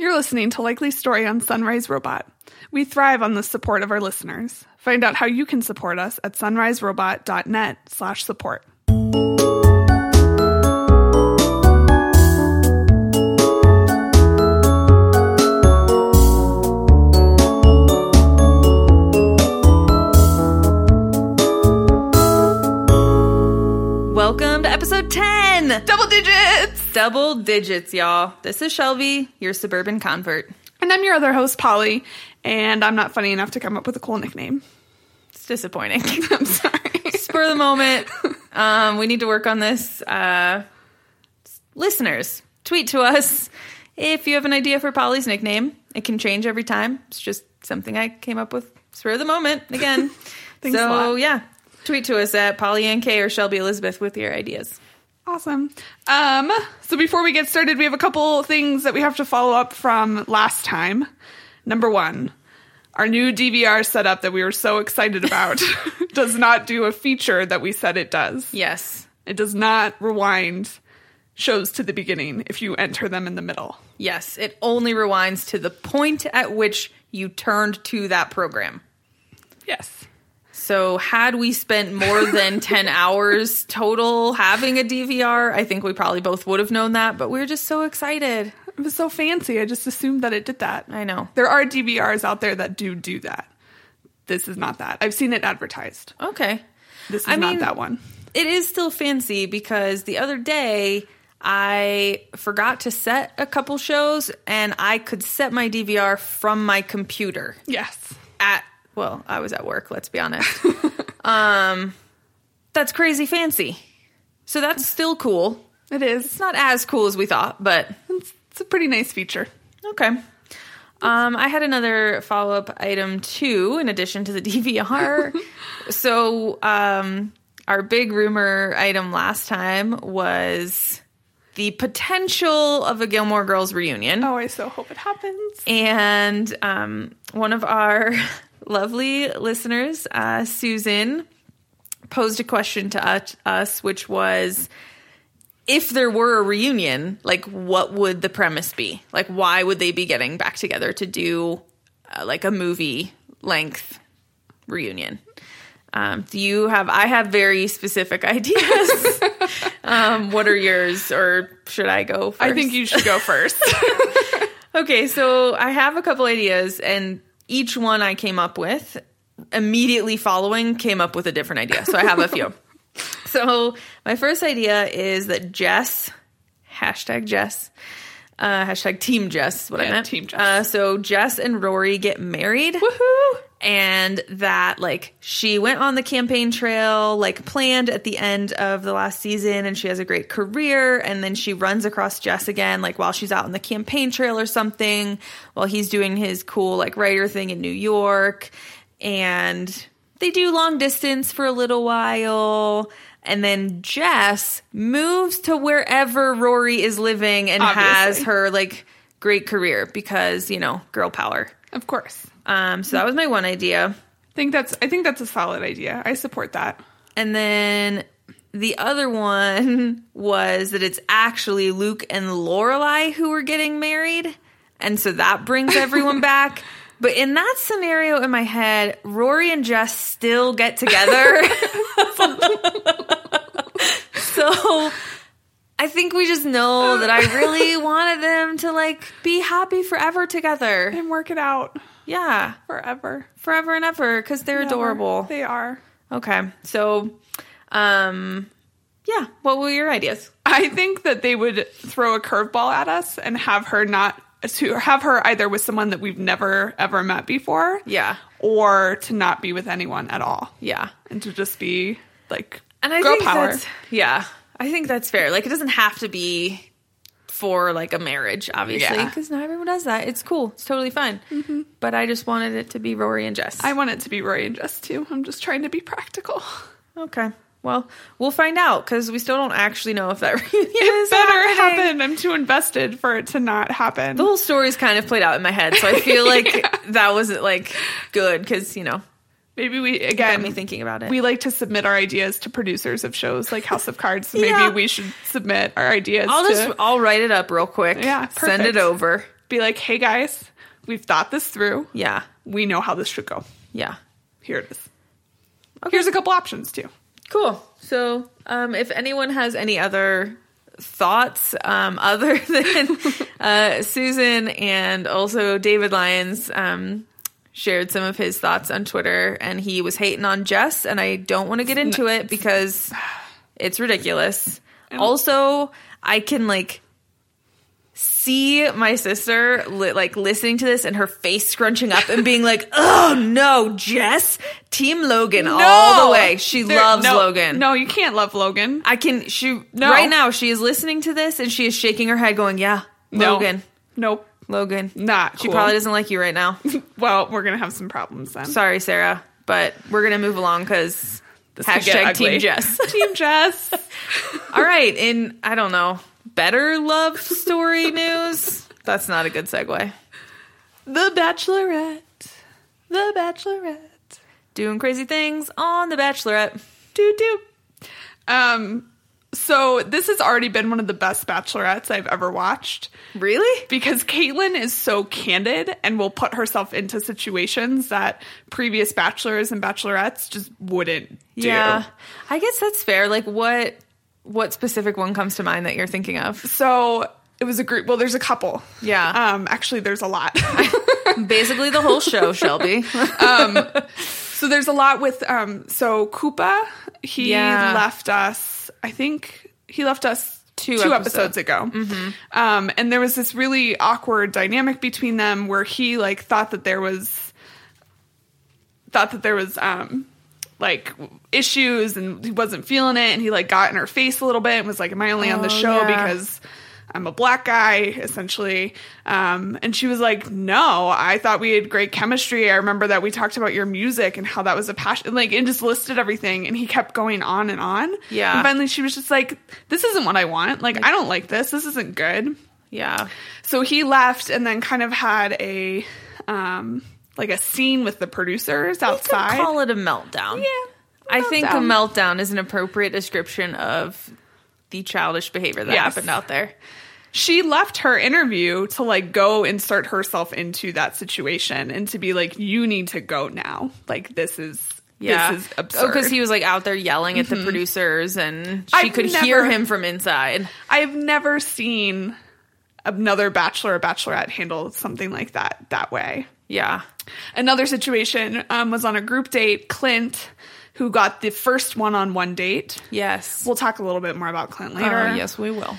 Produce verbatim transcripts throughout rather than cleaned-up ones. You're listening to Likely Story on Sunrise Robot. We thrive on the support of our listeners. Find out how you can support us at sunriserobot.net slash support. Welcome to episode ten. Double digits. Double digits, y'all. This is Shelby, your suburban convert. And I'm your other host, Polly, and I'm not funny enough to come up with a cool nickname. It's disappointing. I'm sorry. Spur of the moment. Um, we need to work on this. Uh, listeners, tweet to us if you have an idea for Polly's nickname. It can change every time. It's just something I came up with. Spur of the moment, again. Thanks so, a lot. yeah. Tweet to us at Polly N K or Shelby Elizabeth with your ideas. Awesome. Um, so before we get started, we have a couple things that we have to follow up from last time. Number one, our new D V R setup that we were so excited about does not do a feature that we said it does. Yes. It does not rewind shows to the beginning if you enter them in the middle. Yes. It only rewinds to the point at which you turned to that program. Yes. So had we spent more than ten hours total having a D V R, I think we probably both would have known that, but we were just so excited. It was so fancy. I just assumed that it did that. I know. There are D V Rs out there that do do that. This is not that. I've seen it advertised. Okay. This is I not mean, that one. It is still fancy because the other day I forgot to set a couple shows and I could set my D V R from my computer. Yes. At Well, I was at work, let's be honest. um, that's crazy fancy. So that's still cool. It is. It's not as cool as we thought, but it's, it's a pretty nice feature. Okay. Um, I had another follow-up item, too, in addition to the D V R. so um, our big rumor item last time was the potential of a Gilmore Girls reunion. Oh, I so hope it happens. And um, one of our lovely listeners, uh, Susan, posed a question to us, us, which was, if there were a reunion, like, what would the premise be? Like, why would they be getting back together to do, uh, like, a movie-length reunion? Um, do you have – I have very specific ideas. um, what are yours, or should I go first? I think you should go first. Okay, so I have a couple ideas, and each one I came up with, immediately following, came up with a different idea. So I have a few. So my first idea is that Jess, hashtag Jess, uh, hashtag Team Jess is what yeah, I meant. Team Jess. Uh, so Jess and Rory get married. Woohoo! And that, like, she went on the campaign trail, like, planned at the end of the last season, and she has a great career, and then she runs across Jess again, like, while she's out on the campaign trail or something, while he's doing his cool, like, writer thing in New York, and they do long distance for a little while, and then Jess moves to wherever Rory is living and Obviously. has her, like, great career, because, you know, girl power. Of course. Um, so that was my one idea. I think that's I think that's a solid idea. I support that. And then the other one was that it's actually Luke and Lorelai who are getting married, and so that brings everyone back. But in that scenario in my head, Rory and Jess still get together. So I think we just know that I really wanted them to, like, be happy forever together. And work it out. Yeah. Forever. Forever and ever, because they're Never. adorable. They are. Okay. So, um, yeah. What were your ideas? I think that they would throw a curveball at us and have her not, to have her either with someone that we've never, ever met before. Yeah. Or to not be with anyone at all. Yeah. And to just be, like, and I girl think power. That's, yeah. I think that's fair. Like, it doesn't have to be for, like, a marriage, obviously, because yeah. not everyone does that. It's cool. It's totally fine. Mm-hmm. But I just wanted it to be Rory and Jess. I want it to be Rory and Jess, too. I'm just trying to be practical. Okay. Well, we'll find out, because we still don't actually know if that reunion it is better happening. happen. I'm too invested for it to not happen. The whole story's kind of played out in my head, so I feel like yeah. that wasn't, like, good, because, you know. Maybe we, again, got me thinking about it. We like to submit our ideas to producers of shows like House of Cards. So maybe yeah. we should submit our ideas. I'll to, just, I'll write it up real quick. Yeah, perfect. Send it over. be like, hey, guys, we've thought this through. Yeah. We know how this should go. Yeah. Here it is. Okay. Here's a couple options, too. Cool. So um, if anyone has any other thoughts um, other than uh, Susan and also David Lyons um, shared some of his thoughts on Twitter, and he was hating on Jess, and I don't want to get into it because it's ridiculous. Also, I can, like, see my sister, li- like, listening to this and her face scrunching up and being like, oh, no, Jess, Team Logan no, all the way. She there, loves no, Logan. No, you can't love Logan. I can, she, no. Right now, she is listening to this and she is shaking her head going, yeah, no. Logan. Nope. Logan. Not cool. She probably doesn't like you right now. Well, we're going to have some problems then. Sorry, Sarah, but we're going to move along because... Hashtag Team Jess. Team Jess. All right. In, I don't know, better love story news. That's not a good segue. The Bachelorette. The Bachelorette. Doing crazy things on The Bachelorette. Doot doot. Um, so this has already been one of the best Bachelorettes I've ever watched. Really? Because Caitlyn is so candid and will put herself into situations that previous bachelors and bachelorettes just wouldn't do. Yeah, I guess that's fair. Like, what what specific one comes to mind that you're thinking of? So it was a group. Well, there's a couple. Yeah. Um. Actually, there's a lot. Basically, the whole show, Shelby. um. So there's a lot with um. So Koopa, he yeah. left us. I think he left us two, two episodes. episodes ago. Mm-hmm. Um, and there was this really awkward dynamic between them where he like thought that there was, thought that there was um, like issues and he wasn't feeling it. And he like got in her face a little bit and was like, am I only oh, on the show yeah. because I'm a black guy, essentially. Um, and she was like, no, I thought we had great chemistry. I remember that we talked about your music and how that was a passion, like, and just listed everything. And he kept going on and on. Yeah. And finally she was just like, this isn't what I want. Like, I don't like this. This isn't good. Yeah. So he left and then kind of had a, um, like a scene with the producers outside. You could call it a meltdown. Yeah. A I meltdown. think a meltdown is an appropriate description of the childish behavior that yes. happened out there. She left her interview to, like, go insert herself into that situation and to be like, you need to go now. Like, this is yeah. this is absurd. Oh, because he was, like, out there yelling mm-hmm. at the producers, and she I've could never, hear him from inside. I've never seen another bachelor or bachelorette handle something like that that way. Yeah. Another situation um, was on a group date. Clint... who got the first one-on-one date. Yes. We'll talk a little bit more about Clint later. Uh, yes, we will.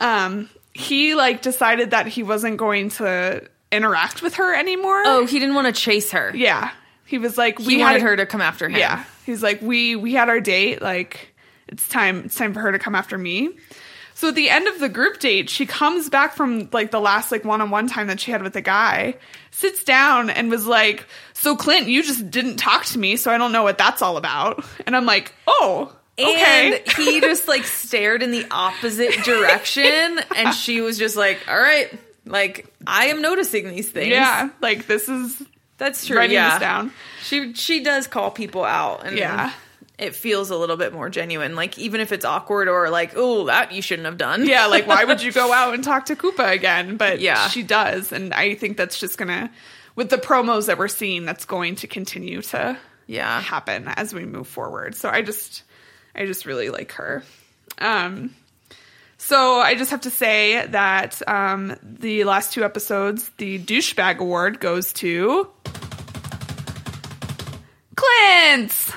Um, he, like, decided that he wasn't going to interact with her anymore. Oh, he didn't want to chase her. Yeah. He was like... He we wanted had, her to come after him. Yeah. He's like, we we had our date. Like, it's time, it's time for her to come after me. So at the end of the group date, she comes back from, like, the last, like, one-on-one time that she had with the guy... sits down and was like, so Clint, you just didn't talk to me, so I don't know what that's all about. And I'm like, oh, okay. And he just, like, stared in the opposite direction, and she was just like, all right, like, I am noticing these things. Yeah, like, this is... That's true, writing yeah. this down. She, she does call people out, and yeah. it feels a little bit more genuine. Like, even if it's awkward or like, oh, that you shouldn't have done. Yeah, like, why would you go out and talk to Koopa again? But yeah. she does. And I think that's just going to, with the promos that we're seeing, that's going to continue to yeah. happen as we move forward. So I just, I just really like her. Um, so I just have to say that um, the last two episodes, the douchebag award goes to Clint!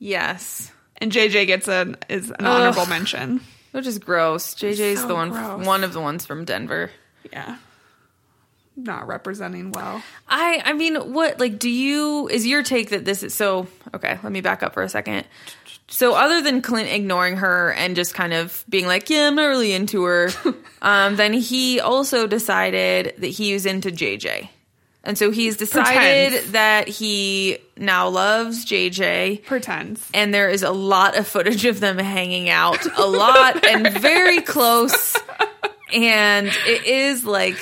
Yes. And J J gets an is an Ugh. honorable mention. Which is gross. J J's so the one gross. one of the ones from Denver. Yeah. Not representing well. I I mean, what like do you is your take that this is so okay, let me back up for a second. So other than Clint ignoring her and just kind of being like, yeah, I'm not really into her, um, then he also decided that he was into J J. And so he's decided Pretends. that he now loves J J. Pretends. And there is a lot of footage of them hanging out a lot and very close. And it is like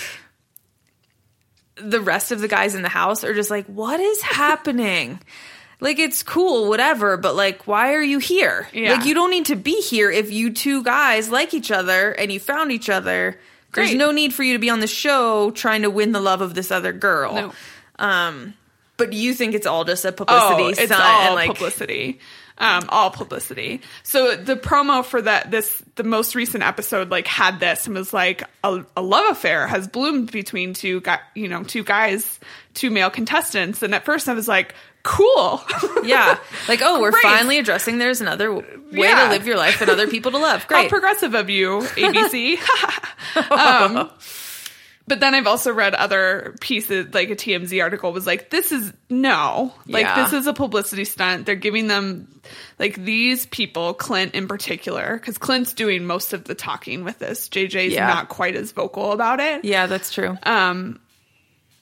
the rest of the guys in the house are just like, what is happening? Like, it's cool, whatever, but, like, why are you here? Yeah. Like, you don't need to be here if you two guys like each other and you found each other. Great. There's no need for you to be on the show trying to win the love of this other girl. No. Um, but you think it's all just a publicity oh, it's stunt all and like publicity. Um, all publicity. So the promo for that, this, the most recent episode, like had this and was like a, a love affair has bloomed between two guys, you know, two guys, two male contestants. And at first I was like, cool. Yeah. Like, oh, we're Great. finally addressing there's another way yeah. to live your life and other people to love. Great. How progressive of you, A B C. um, But then I've also read other pieces, like a T M Z article was like, this is, no. Like, yeah. this is a publicity stunt. They're giving them, like, these people, Clint in particular, because Clint's doing most of the talking with this. J J's yeah. not quite as vocal about it. Yeah, that's true. Um,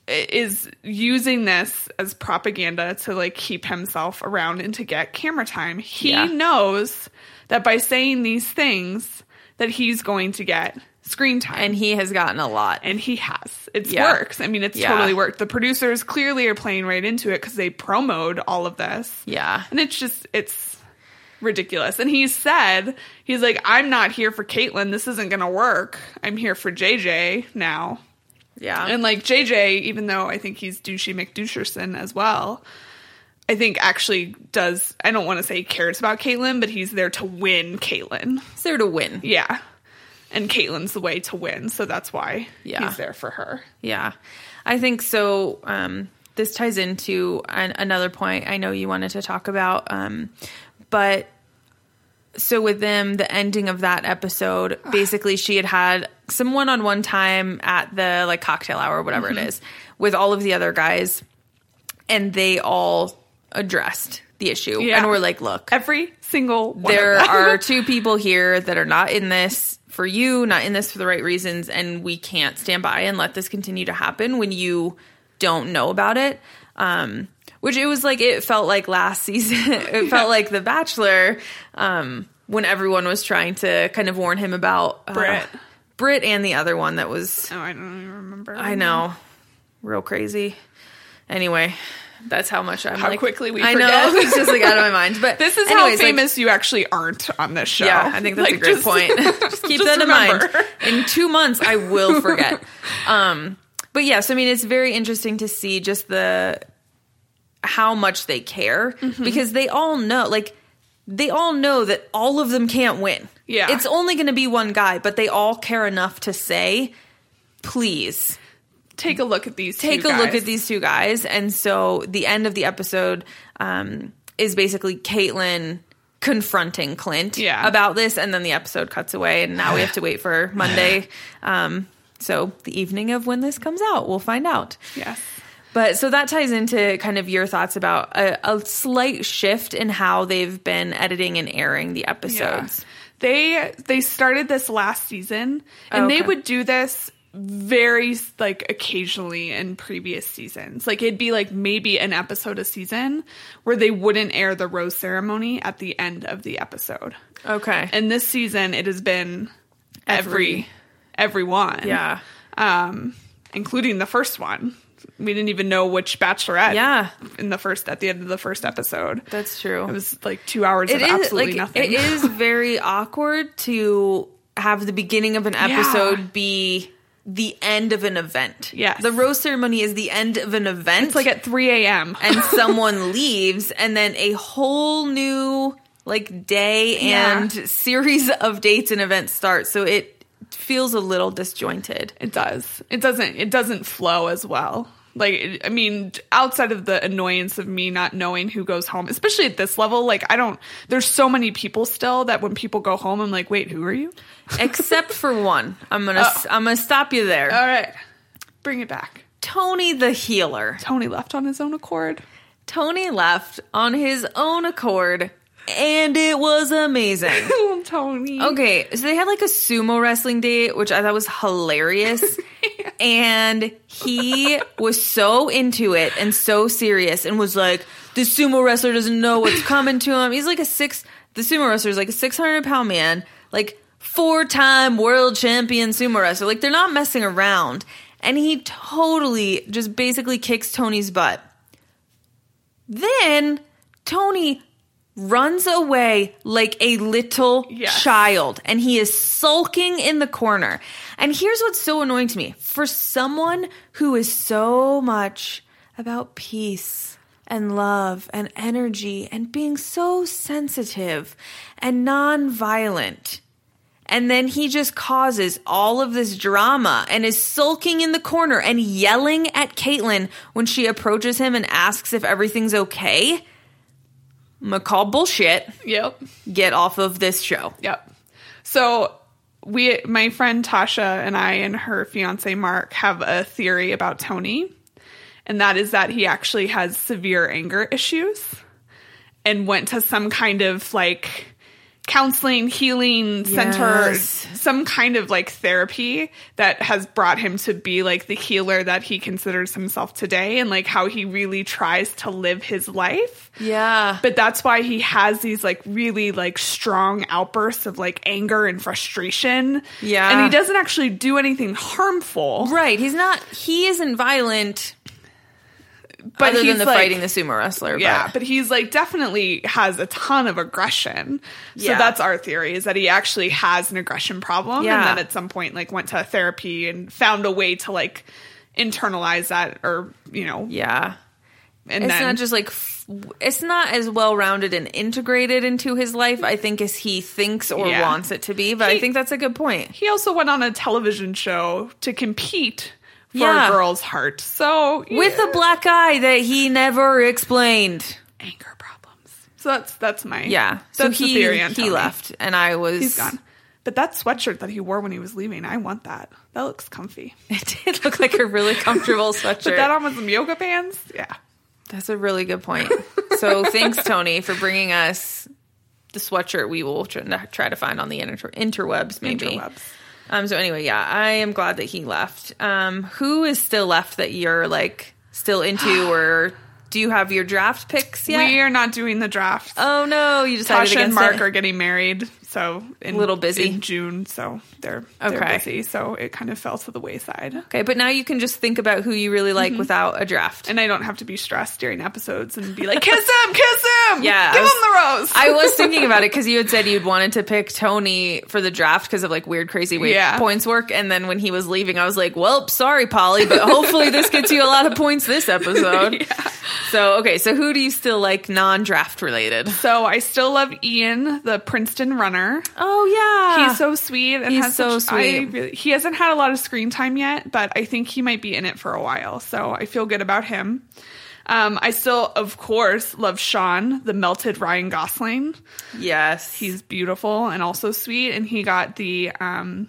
is using this as propaganda to, like, keep himself around and to get camera time. He yeah. knows that by saying these things that he's going to get screen time. And he has gotten a lot. And he has. It yeah. works. I mean, it's yeah. totally worked. The producers clearly are playing right into it because they promoted all of this. Yeah. And it's just, it's ridiculous. And he said, he's like, I'm not here for Caitlyn. This isn't going to work. I'm here for J J now. Yeah. And like J J, even though I think he's douchey McDoucherson as well, I think actually does, I don't want to say he cares about Caitlyn, but he's there to win Caitlyn. He's there to win. Yeah. And Caitlyn's the way to win, so that's why yeah. he's there for her. Yeah. I think so. Um, this ties into an, another point I know you wanted to talk about. Um, but so with them, the ending of that episode, basically she had had some one-on-one time at the like cocktail hour or whatever mm-hmm. it is with all of the other guys, and they all addressed the issue. Yeah. And were like, look. Every single one There of them. Are two people here that are not in this for you, not in this for the right reasons, and we can't stand by and let this continue to happen when you don't know about it. Um, which it was like, it felt like last season, it felt like The Bachelor, um, when everyone was trying to kind of warn him about uh, Brit. Brit and the other one that was... Oh, I don't even remember. I know. Real crazy. Anyway... That's how much I'm how like... How quickly we I forget. I know. It's just like out of my mind. But this is anyways, how famous like, you actually aren't on this show. Yeah, I think that's like, a great just, point. just keep just that remember. In mind. In two months, I will forget. um, but yes, I mean, it's very interesting to see just the... how much they care. Mm-hmm. Because they all know... Like, they all know that all of them can't win. Yeah. It's only going to be one guy, but they all care enough to say, please... Take a look at these Take two guys. Take a look at these two guys. And so the end of the episode um, is basically Caitlyn confronting Clint yeah. about this. And then the episode cuts away. And now we have to wait for Monday. Um, so the evening of when this comes out, we'll find out. Yes. But so that ties into kind of your thoughts about a, a slight shift in how they've been editing and airing the episodes. Yeah. They, they started this last season. And okay. they would do this very, like, occasionally in previous seasons. Like, it'd be, like, maybe an episode a season where they wouldn't air the rose ceremony at the end of the episode. Okay. And this season, it has been every, every one. Yeah. Um, including the first one. We didn't even know which Bachelorette. Yeah. In the first, at the end of the first episode. That's true. It was, like, two hours it of is, absolutely like, nothing. It is very awkward to have the beginning of an episode yeah. be... the end of an event. Yes. The rose ceremony is the end of an event. It's like at three a.m. and someone leaves, and then a whole new, like, day yeah. and series of dates and events start. So it feels a little disjointed. It does. It doesn't, it doesn't flow as well. Like, I mean, outside of the annoyance of me not knowing who goes home, especially at this level, like, I don't, there's so many people still that when people go home, I'm like, wait, who are you? Except for one. I'm going to, oh. I'm going to stop you there. All right. Bring it back. Tony the healer. Tony left on his own accord. Tony left on his own accord. And it was amazing. Oh, Tony. Okay, so they had like a sumo wrestling date, which I thought was hilarious. yeah. And he was so into it and so serious and was like, the sumo wrestler doesn't know what's coming to him. He's like a six, the sumo wrestler is like a six hundred pound man, like four-time world champion sumo wrestler. Like, they're not messing around. And he totally just basically kicks Tony's butt. Then Tony runs away like a little yes. child, and he is sulking in the corner. And here's what's so annoying to me. For someone who is so much about peace and love and energy and being so sensitive and nonviolent, and then he just causes all of this drama and is sulking in the corner and yelling at Caitlyn when she approaches him and asks if everything's okay. I'm gonna call bullshit. Yep. Get off of this show. Yep. So we, my friend Tasha and I and her fiance Mark have a theory about Tony, and that is that he actually has severe anger issues and went to some kind of like counseling, healing center, yes. some kind of like therapy that has brought him to be like the healer that he considers himself today, and like how he really tries to live his life. Yeah. But that's why he has these like really like strong outbursts of like anger and frustration. Yeah. And he doesn't actually do anything harmful. Right. He's not, he isn't violent. But other he's than the like, fighting the sumo wrestler. Yeah, but. but he's like definitely has a ton of aggression. So yeah. that's our theory, is that he actually has an aggression problem. Yeah. And then at some point like went to therapy and found a way to like internalize that, or, you know. Yeah. And it's then, not just like, f- it's not as well-rounded and integrated into his life, I think, as he thinks or yeah. wants it to be. But he, I think that's a good point. He also went on a television show to compete for yeah. a girl's heart. So yeah. with a black eye that he never explained. Anger problems. So that's that's my yeah. So that's he the theory on he Tony. Left, and I was he's gone. But that sweatshirt that he wore when he was leaving, I want that. That looks comfy. It did look like a really comfortable sweatshirt. Put that on with some yoga pants. Yeah, that's a really good point. So thanks, Tony, for bringing us the sweatshirt. We will try to find on the inter- interwebs, maybe. Interwebs. Um, so anyway, yeah, I am glad that he left. Um, who is still left that you're like still into, or do you have your draft picks yet? We are not doing the draft. Oh no, you decided Tasha and Mark it. Are getting married, so in, a little busy in June, so they're, they're okay. busy. So it kind of fell to the wayside. Okay, but now you can just think about who you really like mm-hmm. without a draft, and I don't have to be stressed during episodes and be like, kiss him, kiss him, yeah, give was, him the rose. I was thinking about it because you had said you'd wanted to pick Tony for the draft because of like weird, crazy way yeah. points work, and then when he was leaving, I was like, well, sorry, Polly, but hopefully this gets you a lot of points this episode. yeah. So, okay, so who do you still like non-draft related? So I still love Ian, the Princeton runner. Oh, yeah. He's so sweet. And He's has so such, sweet. I really, he hasn't had a lot of screen time yet, but I think he might be in it for a while. So I feel good about him. Um, I still, of course, love Sean, the melted Ryan Gosling. Yes. He's beautiful and also sweet. And he got the um,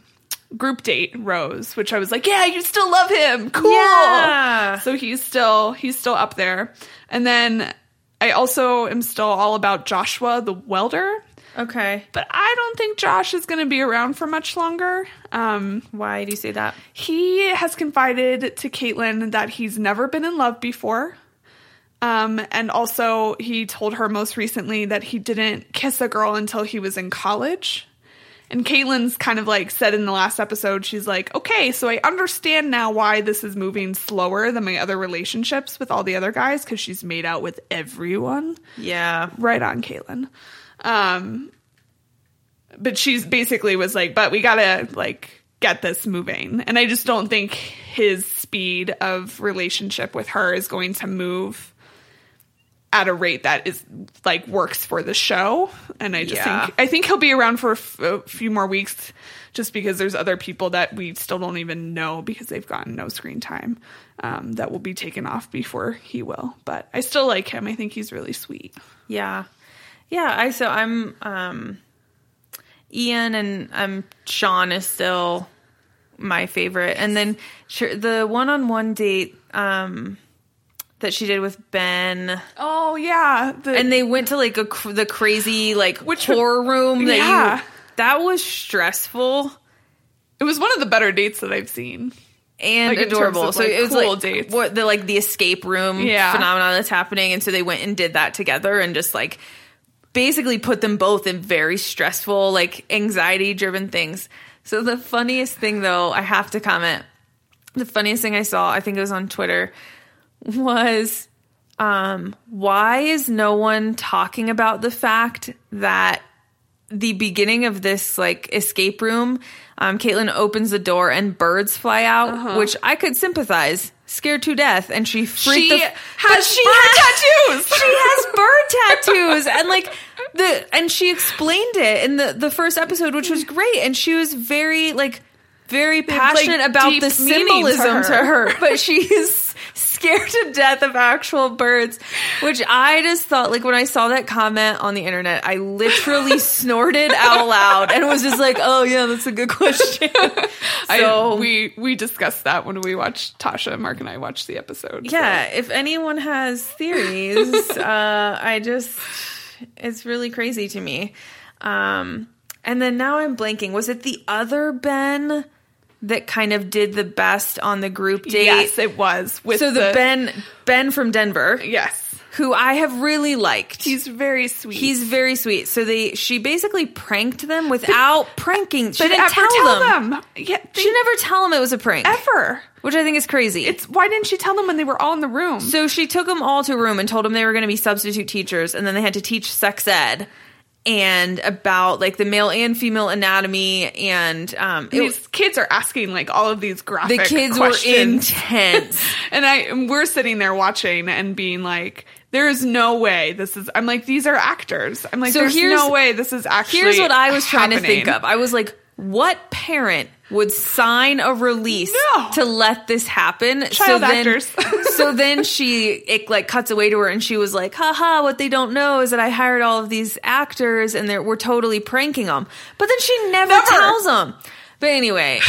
group date rose, which I was like, yeah, you still love him. Cool. Yeah. So he's still he's still up there. And then I also am still all about Joshua, the welder. Okay. But I don't think Josh is going to be around for much longer. Um, Why do you say that? He has confided to Caitlyn that he's never been in love before. Um, and also he told her most recently that he didn't kiss a girl until he was in college. And Caitlyn's kind of like said in the last episode, she's like, okay, so I understand now why this is moving slower than my other relationships with all the other guys, because she's made out with everyone. Yeah. Right on, Caitlyn. Um, but she's basically was like, but we gotta like get this moving. And I just don't think his speed of relationship with her is going to move at a rate that is like works for the show. And I just yeah. think, I think he'll be around for a, f- a few more weeks just because there's other people that we still don't even know because they've gotten no screen time, um, that will be taken off before he will, but I still like him. I think he's really sweet. Yeah. Yeah. I, so I'm, um, Ian and um, Sean is still my favorite. And then the one-on-one date, um, that she did with Ben. Oh, yeah. The, and they went to, like, a cr- the crazy, like, which, horror room. That yeah. You, that was stressful. It was one of the better dates that I've seen. And like, adorable. Of, like, so it was, cool like, dates. What, the, like, the escape room yeah. phenomenon that's happening. And so they went and did that together and just, like, basically put them both in very stressful, like, anxiety-driven things. So the funniest thing, though, I have to comment. The funniest thing I saw, I think it was on Twitter, was Um, why is no one talking about the fact that the beginning of this, like, escape room, um, Caitlyn opens the door and birds fly out, uh-huh. which I could sympathize. Scared to death, and she freaked. She the f- has she bird has, tattoos. She has bird tattoos, and like the and she explained it in the the first episode, which was great. And she was very like very passionate like about the symbolism to her. to her, but she is scared to death of actual birds. Which I just thought, like when I saw that comment on the internet, I literally snorted out loud and was just like, "Oh yeah, that's a good question." So I, we we discussed that when we watched Tasha, Mark, and I watched the episode. Yeah, so. If anyone has theories, uh, I just it's really crazy to me. Um, and then now I'm blanking. Was it the other Ben that kind of did the best on the group date? Yes, it was. With so the, the Ben Ben from Denver. Yes. Who I have really liked. He's very sweet. He's very sweet. So they, she basically pranked them without but, pranking. She didn't tell, tell them. them. Yeah, they, she never tell them it was a prank. Ever. Which I think is crazy. It's why didn't she tell them when they were all in the room? So she took them all to a room and told them they were going to be substitute teachers. And then they had to teach sex ed. And about, like, the male and female anatomy, and um, it these was, kids are asking like all of these graphic questions. The kids questions. were intense, and I and we're sitting there watching and being like, "There is no way this is." I'm like, "These are actors." I'm like, so "There's no way this is actually." Here's what I was happening. trying to think of. I was like, "What parent would sign a release no. to let this happen?" Child so actors. Then, so then she it like cuts away to her, and she was like, "Haha! What they don't know is that I hired all of these actors, and they're we're totally pranking them." But then she never, never. tells them. But anyway,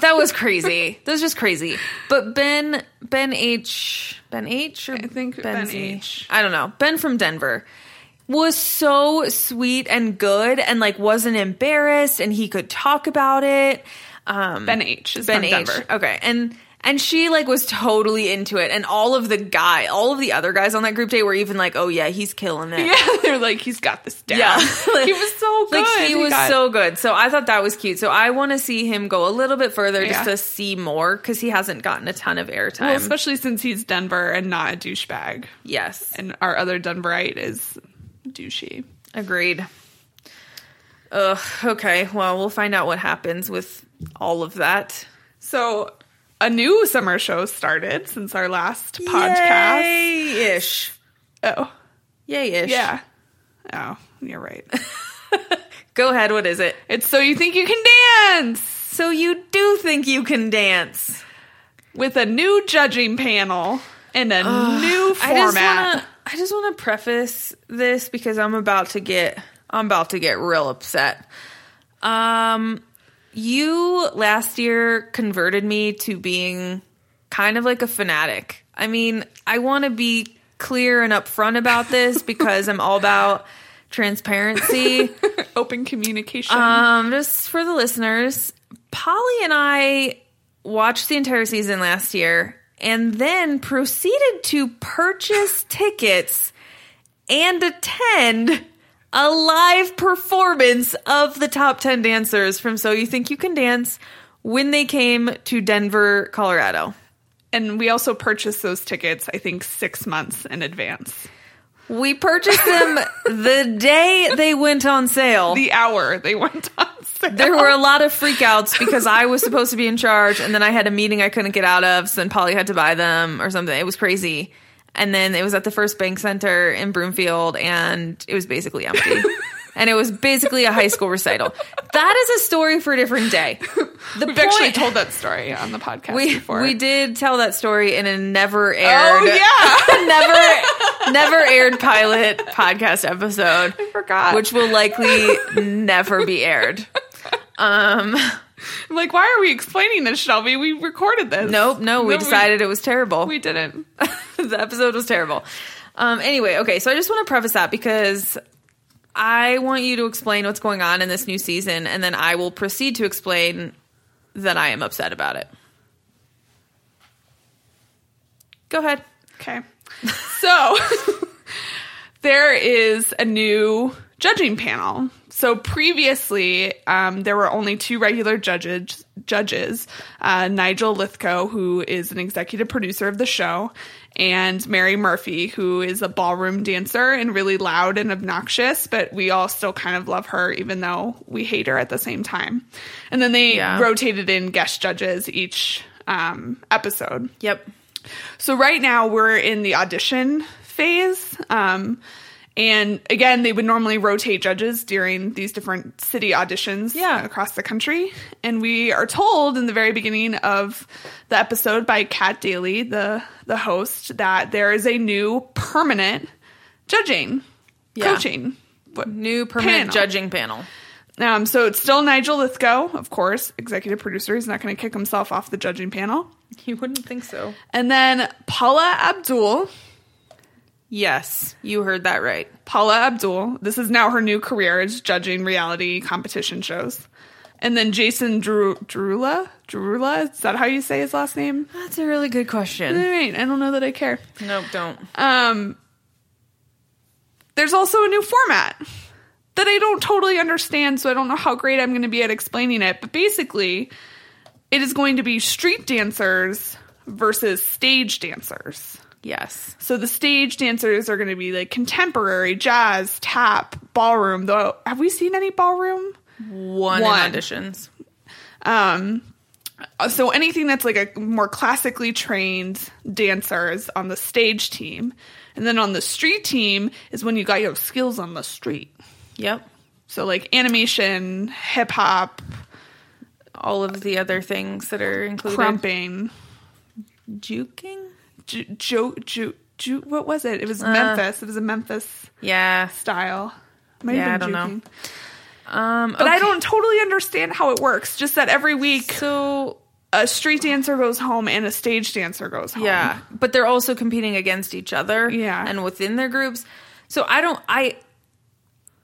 that was crazy. That was just crazy. But Ben Ben H Ben H or I think Ben, Ben H I don't know Ben from Denver. Was so sweet and good, and like wasn't embarrassed, and he could talk about it. Um, Ben H. is Ben H. Denver. Okay, and and she like was totally into it, and all of the guy, all of the other guys on that group date were even like, "Oh yeah, he's killing it." Yeah, they're like, "He's got this down." Yeah, like, he was so good. Like he, he was got- so good. So I thought that was cute. So I want to see him go a little bit further, yeah. just to see more because he hasn't gotten a ton of airtime, well, especially since he's Denver and not a douchebag. Yes, and our other Denverite is douchey. Agreed. Ugh, okay, well, we'll find out what happens with all of that. So, a new summer show started since our last Yay-ish. podcast. Yay-ish. Oh. Yay-ish. Yeah. Oh, you're right. Go ahead, what is it? It's So You Think You Can Dance! So you do think you can dance. With a new judging panel and a Ugh, new format. I just want to preface this because I'm about to get I'm about to get real upset. Um, you last year converted me to being kind of like a fanatic. I mean, I want to be clear and upfront about this because I'm all about transparency, open communication. Um, just for the listeners, Polly and I watched the entire season last year. And then proceeded to purchase tickets and attend a live performance of the top ten dancers from So You Think You Can Dance when they came to Denver, Colorado. And we also purchased those tickets, I think, six months in advance. We purchased them the day they went on sale. The hour they went on sale. There were a lot of freakouts because I was supposed to be in charge, and then I had a meeting I couldn't get out of, so then Polly had to buy them or something. It was crazy. And then it was at the First Bank Center in Broomfield, and it was basically empty. And it was basically a high school recital. That is a story for a different day. The We've point, actually told that story on the podcast we, before. We did tell that story in a never aired, oh, yeah. never, never aired pilot podcast episode. I forgot, which will likely never be aired. Um, I'm like, why are we explaining this, Shelby? We recorded this. Nope, no, we no, decided we, it was terrible. We didn't. The episode was terrible. Um, anyway, okay, so I just want to preface that because I want you to explain what's going on in this new season, and then I will proceed to explain that I am upset about it. Go ahead. Okay. So, there is a new judging panel. So previously, um, there were only two regular judges, judges uh, Nigel Lithgow, who is an executive producer of the show, and Mary Murphy, who is a ballroom dancer and really loud and obnoxious, but we all still kind of love her, even though we hate her at the same time. And then they yeah. rotated in guest judges each um, episode. Yep. So right now, we're in the audition phase. Um And again, they would normally rotate judges during these different city auditions yeah. across the country. And we are told in the very beginning of the episode by Kat Daly, the, the host, that there is a new permanent judging, yeah. coaching. New permanent panel. judging panel. Um, so it's still Nigel Lithgow, of course, executive producer. He's not going to kick himself off the judging panel. You wouldn't think so. And then Paula Abdul. Yes, you heard that right. Paula Abdul. This is now her new career, is judging reality competition shows. And then Jason Drew, Drula? Drula? Is that how you say his last name? That's a really good question. All right. I don't know that I care. Nope, don't. Um, there's also a new format that I don't totally understand, so I don't know how great I'm going to be at explaining it. But basically, it is going to be street dancers versus stage dancers. Yes. So the stage dancers are going to be like contemporary, jazz, tap, ballroom. Though, have we seen any ballroom? One, One. In auditions. Um, so anything that's like a more classically trained dancers on the stage team. And then on the street team is when you got your skills on the street. Yep. So like animation, hip hop. All of the other things that are included. Crumping. Juking? Ju- ju- ju- ju- what was it? It was uh, Memphis. It was a Memphis yeah. style. Might yeah, have been I don't know. Um, but okay. I don't totally understand how it works. Just that every week so, a street dancer goes home and a stage dancer goes home. Yeah, but they're also competing against each other yeah. and within their groups. So I don't... I.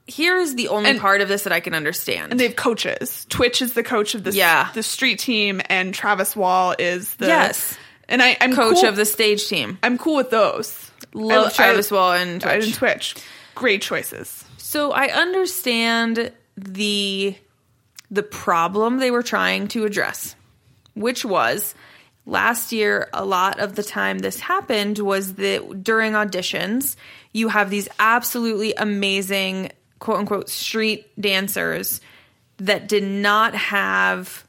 Here's the only and, part of this that I can understand. And they have coaches. Twitch is the coach of the, yeah. the street team, and Travis Wall is the... Yes. And I, I'm coach cool. of the stage team. I'm cool with those. Love I, Travis I, Wall and Twitch. and Twitch. Great choices. So I understand the the problem they were trying to address, which was last year a lot of the time this happened was that during auditions you have these absolutely amazing quote unquote street dancers that did not have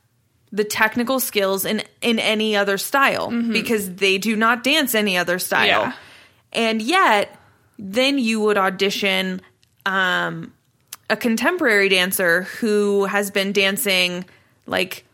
the technical skills in, in any other style mm-hmm. because they do not dance any other style. Yeah. And yet then you would audition um, a contemporary dancer who has been dancing like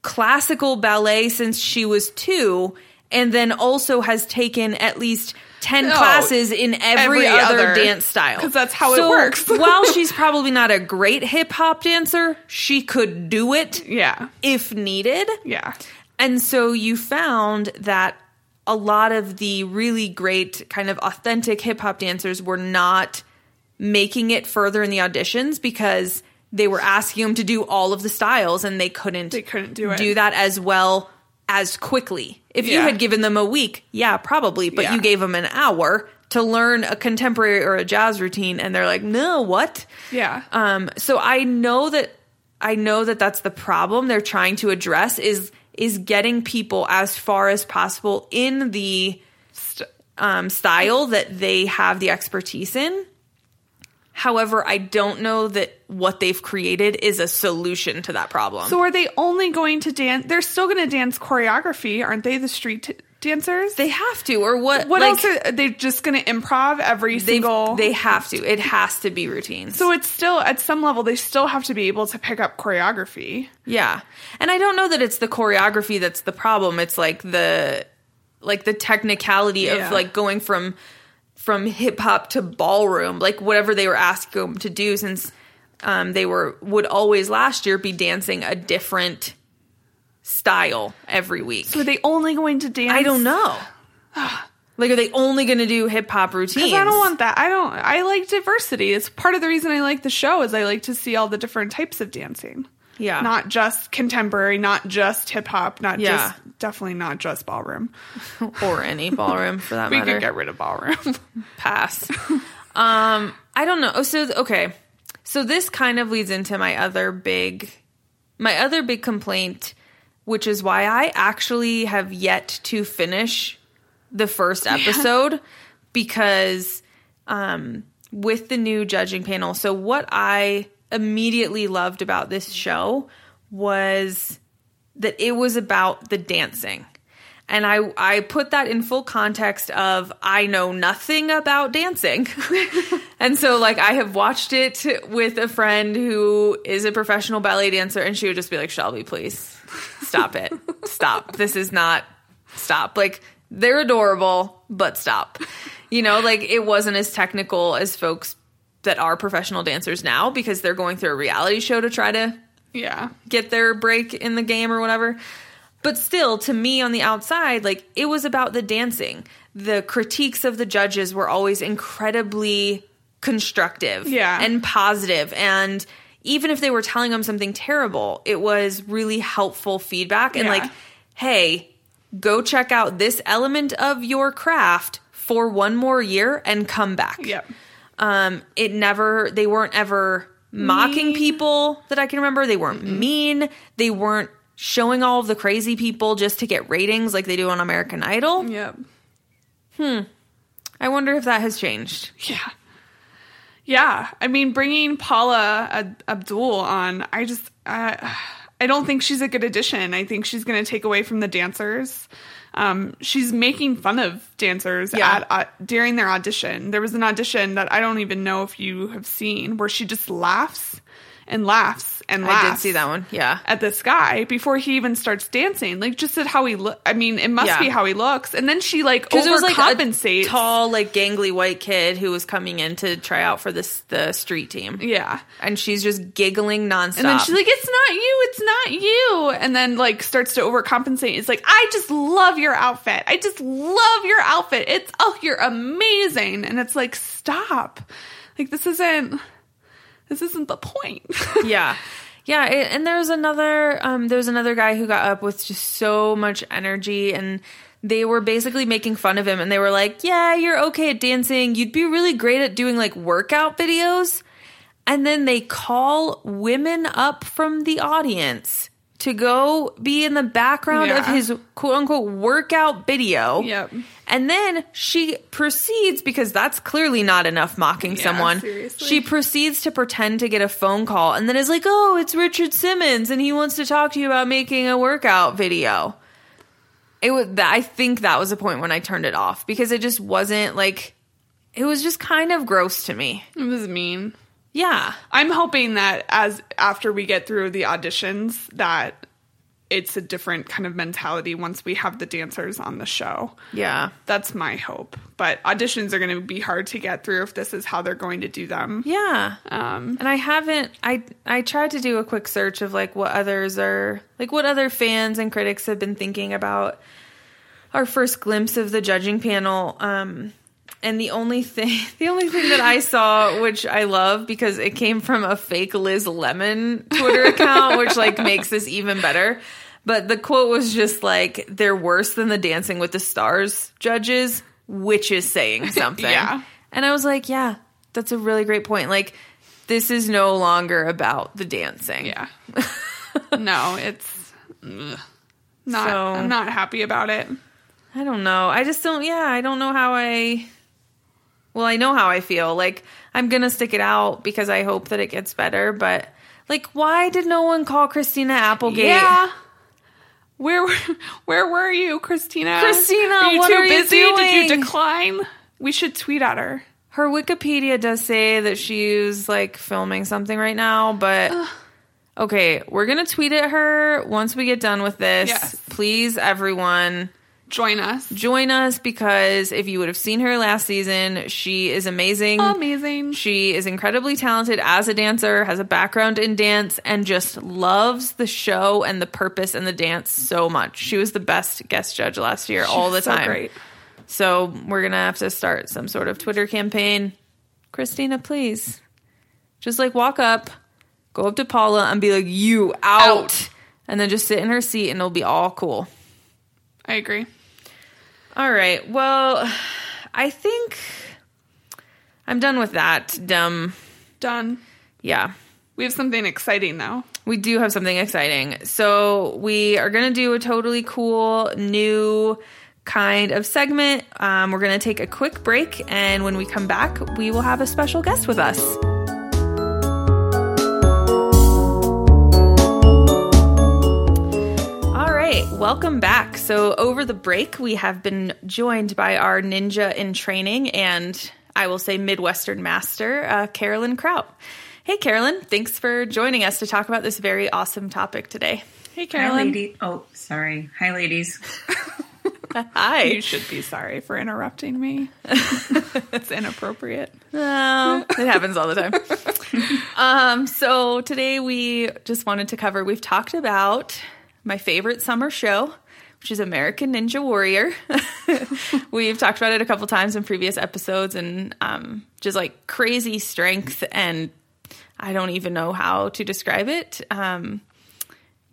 classical ballet since she was two and then also has taken at least ten no, classes in every, every other, other dance style. Because that's how so it works. While she's probably not a great hip-hop dancer, she could do it yeah. if needed. Yeah. And so you found that a lot of the really great kind of authentic hip-hop dancers were not making it further in the auditions because they were asking them to do all of the styles and they couldn't, they couldn't do, it. do that as well as quickly. If yeah. you had given them a week, yeah, probably, but yeah. you gave them an hour to learn a contemporary or a jazz routine, and they're like, no, what? Yeah. Um. So I know that I know that that's the problem they're trying to address is is getting people as far as possible in the um, style that they have the expertise in. However, I don't know that what they've created is a solution to that problem. So are they only going to dance? They're still going to dance choreography, aren't they, the street t- dancers? They have to, or what? What like, else? Are, are they just going to improv every single... They have to. It has to be routines. So it's still, at some level, they still have to be able to pick up choreography. Yeah. And I don't know that it's the choreography that's the problem. It's like the, like the technicality yeah. of like going from... from hip-hop to ballroom, like whatever they were asking them to do since um, they were would always last year be dancing a different style every week. So are they only going to dance? I don't know. Like, are they only going to do hip-hop routines? Because I don't want that. I don't. I like diversity. It's part of the reason I like the show is I like to see all the different types of dancing. Yeah. Not just contemporary, not just hip-hop, not yeah. just, definitely not just ballroom. Or any ballroom, for that we matter. We could get rid of ballroom. Pass. um, I don't know. Oh, so, okay. So this kind of leads into my other big, my other big complaint, which is why I actually have yet to finish the first episode yeah. because um, with the new judging panel. So what I immediately loved about this show was that it was about the dancing. And I, I put that in full context of I know nothing about dancing. And so, like, I have watched it with a friend who is a professional ballet dancer, and she would just be like, Shelby, please stop it. Stop. This is not – stop. Like, they're adorable, but stop. You know, like, it wasn't as technical as folks that are professional dancers now because they're going through a reality show to try to yeah. get their break in the game or whatever. But still, to me on the outside, like, it was about the dancing. The critiques of the judges were always incredibly constructive yeah. and positive. And even if they were telling them something terrible, it was really helpful feedback. And yeah. like, hey, go check out this element of your craft for one more year and come back. Yep. Um, it never, they weren't ever mocking mean. people that I can remember. They weren't mm-hmm. mean. They weren't showing all of the crazy people just to get ratings like they do on American Idol. Yep. Hmm. I wonder if that has changed. Yeah. Yeah. I mean, bringing Paula Abdul on, I just, uh, I don't think she's a good addition. I think she's going to take away from the dancers. Um, she's making fun of dancers yeah. at, uh, during their audition. There was an audition that I don't even know if you have seen where she just laughs and laughs and laughs. I did see that one, yeah. At this guy before he even starts dancing, like just at how he look. I mean, it must yeah. be how he looks. And then she like overcompensates. Like tall, like gangly white kid who was coming in to try out for this the street team. Yeah, and she's just giggling nonstop. And then she's like, "It's not you, it's not you." And then like starts to overcompensate. It's like, "I just love your outfit. I just love your outfit. It's oh, you're amazing." And it's like, stop. Like this isn't. This isn't the point. yeah. Yeah. It, and there was another, um, there was another guy who got up with just so much energy and they were basically making fun of him and they were like, yeah, you're okay at dancing. You'd be really great at doing like workout videos. And then they call women up from the audience to go be in the background yeah. of his quote unquote workout video. Yep. And then she proceeds, because that's clearly not enough mocking yeah, someone. Seriously. She proceeds to pretend to get a phone call and then is like, oh, it's Richard Simmons and he wants to talk to you about making a workout video. It was, I think that was a point when I turned it off because it just wasn't like, it was just kind of gross to me. It was mean. Yeah. I'm hoping that as after we get through the auditions that it's a different kind of mentality once we have the dancers on the show. Yeah. That's my hope. But auditions are going to be hard to get through if this is how they're going to do them. Yeah. Um, and I haven't I I tried to do a quick search of like what others are like what other fans and critics have been thinking about our first glimpse of the judging panel. Um And the only thing, the only thing that I saw, which I love because it came from a fake Liz Lemon Twitter account, which like makes this even better. But the quote was just like, they're worse than the Dancing with the Stars judges, which is saying something. yeah. And I was like, yeah, that's a really great point. Like, this is no longer about the dancing. Yeah. no, it's ugh, not, so, I'm not happy about it. I don't know. I just don't, yeah, I don't know how I... Well, I know how I feel. Like, I'm going to stick it out because I hope that it gets better. But, like, why did no one call Christina Applegate? Yeah. Where where were you, Christina? Christina, are you what too are busy? You doing? Did you decline? We should tweet at her. Her Wikipedia does say that she's, like, filming something right now. But, Ugh. okay, we're going to tweet at her once we get done with this. Yes. Please, everyone... Join us. Join us because if you would have seen her last season, she is amazing. Amazing. She is incredibly talented as a dancer, has a background in dance, and just loves the show and the purpose and the dance so much. She was the best guest judge last year she all the time. So, great. So we're going to have to start some sort of Twitter campaign. Christina, please. Just like walk up, go up to Paula and be like, you out. out. And then just sit in her seat and it'll be all cool. I agree. All right. Well, I think I'm done with that. Dumb. Done. Yeah. We have something exciting, though. We do have something exciting. So we are going to do a totally cool new kind of segment. Um, we're going to take a quick break, and when we come back, we will have a special guest with us. All right, welcome back. So over the break, we have been joined by our ninja in training and I will say Midwestern master, uh, Carolyn Kraut. Hey, Carolyn, thanks for joining us to talk about this very awesome topic today. Hey, Carolyn. Hi, lady. Oh, sorry. Hi, ladies. Hi. You should be sorry for interrupting me. It's inappropriate. No, it happens all the time. Um, so today we just wanted to cover, we've talked about my favorite summer show, which is American Ninja Warrior. We've talked about it a couple times in previous episodes and um, just like crazy strength and I don't even know how to describe it. Um,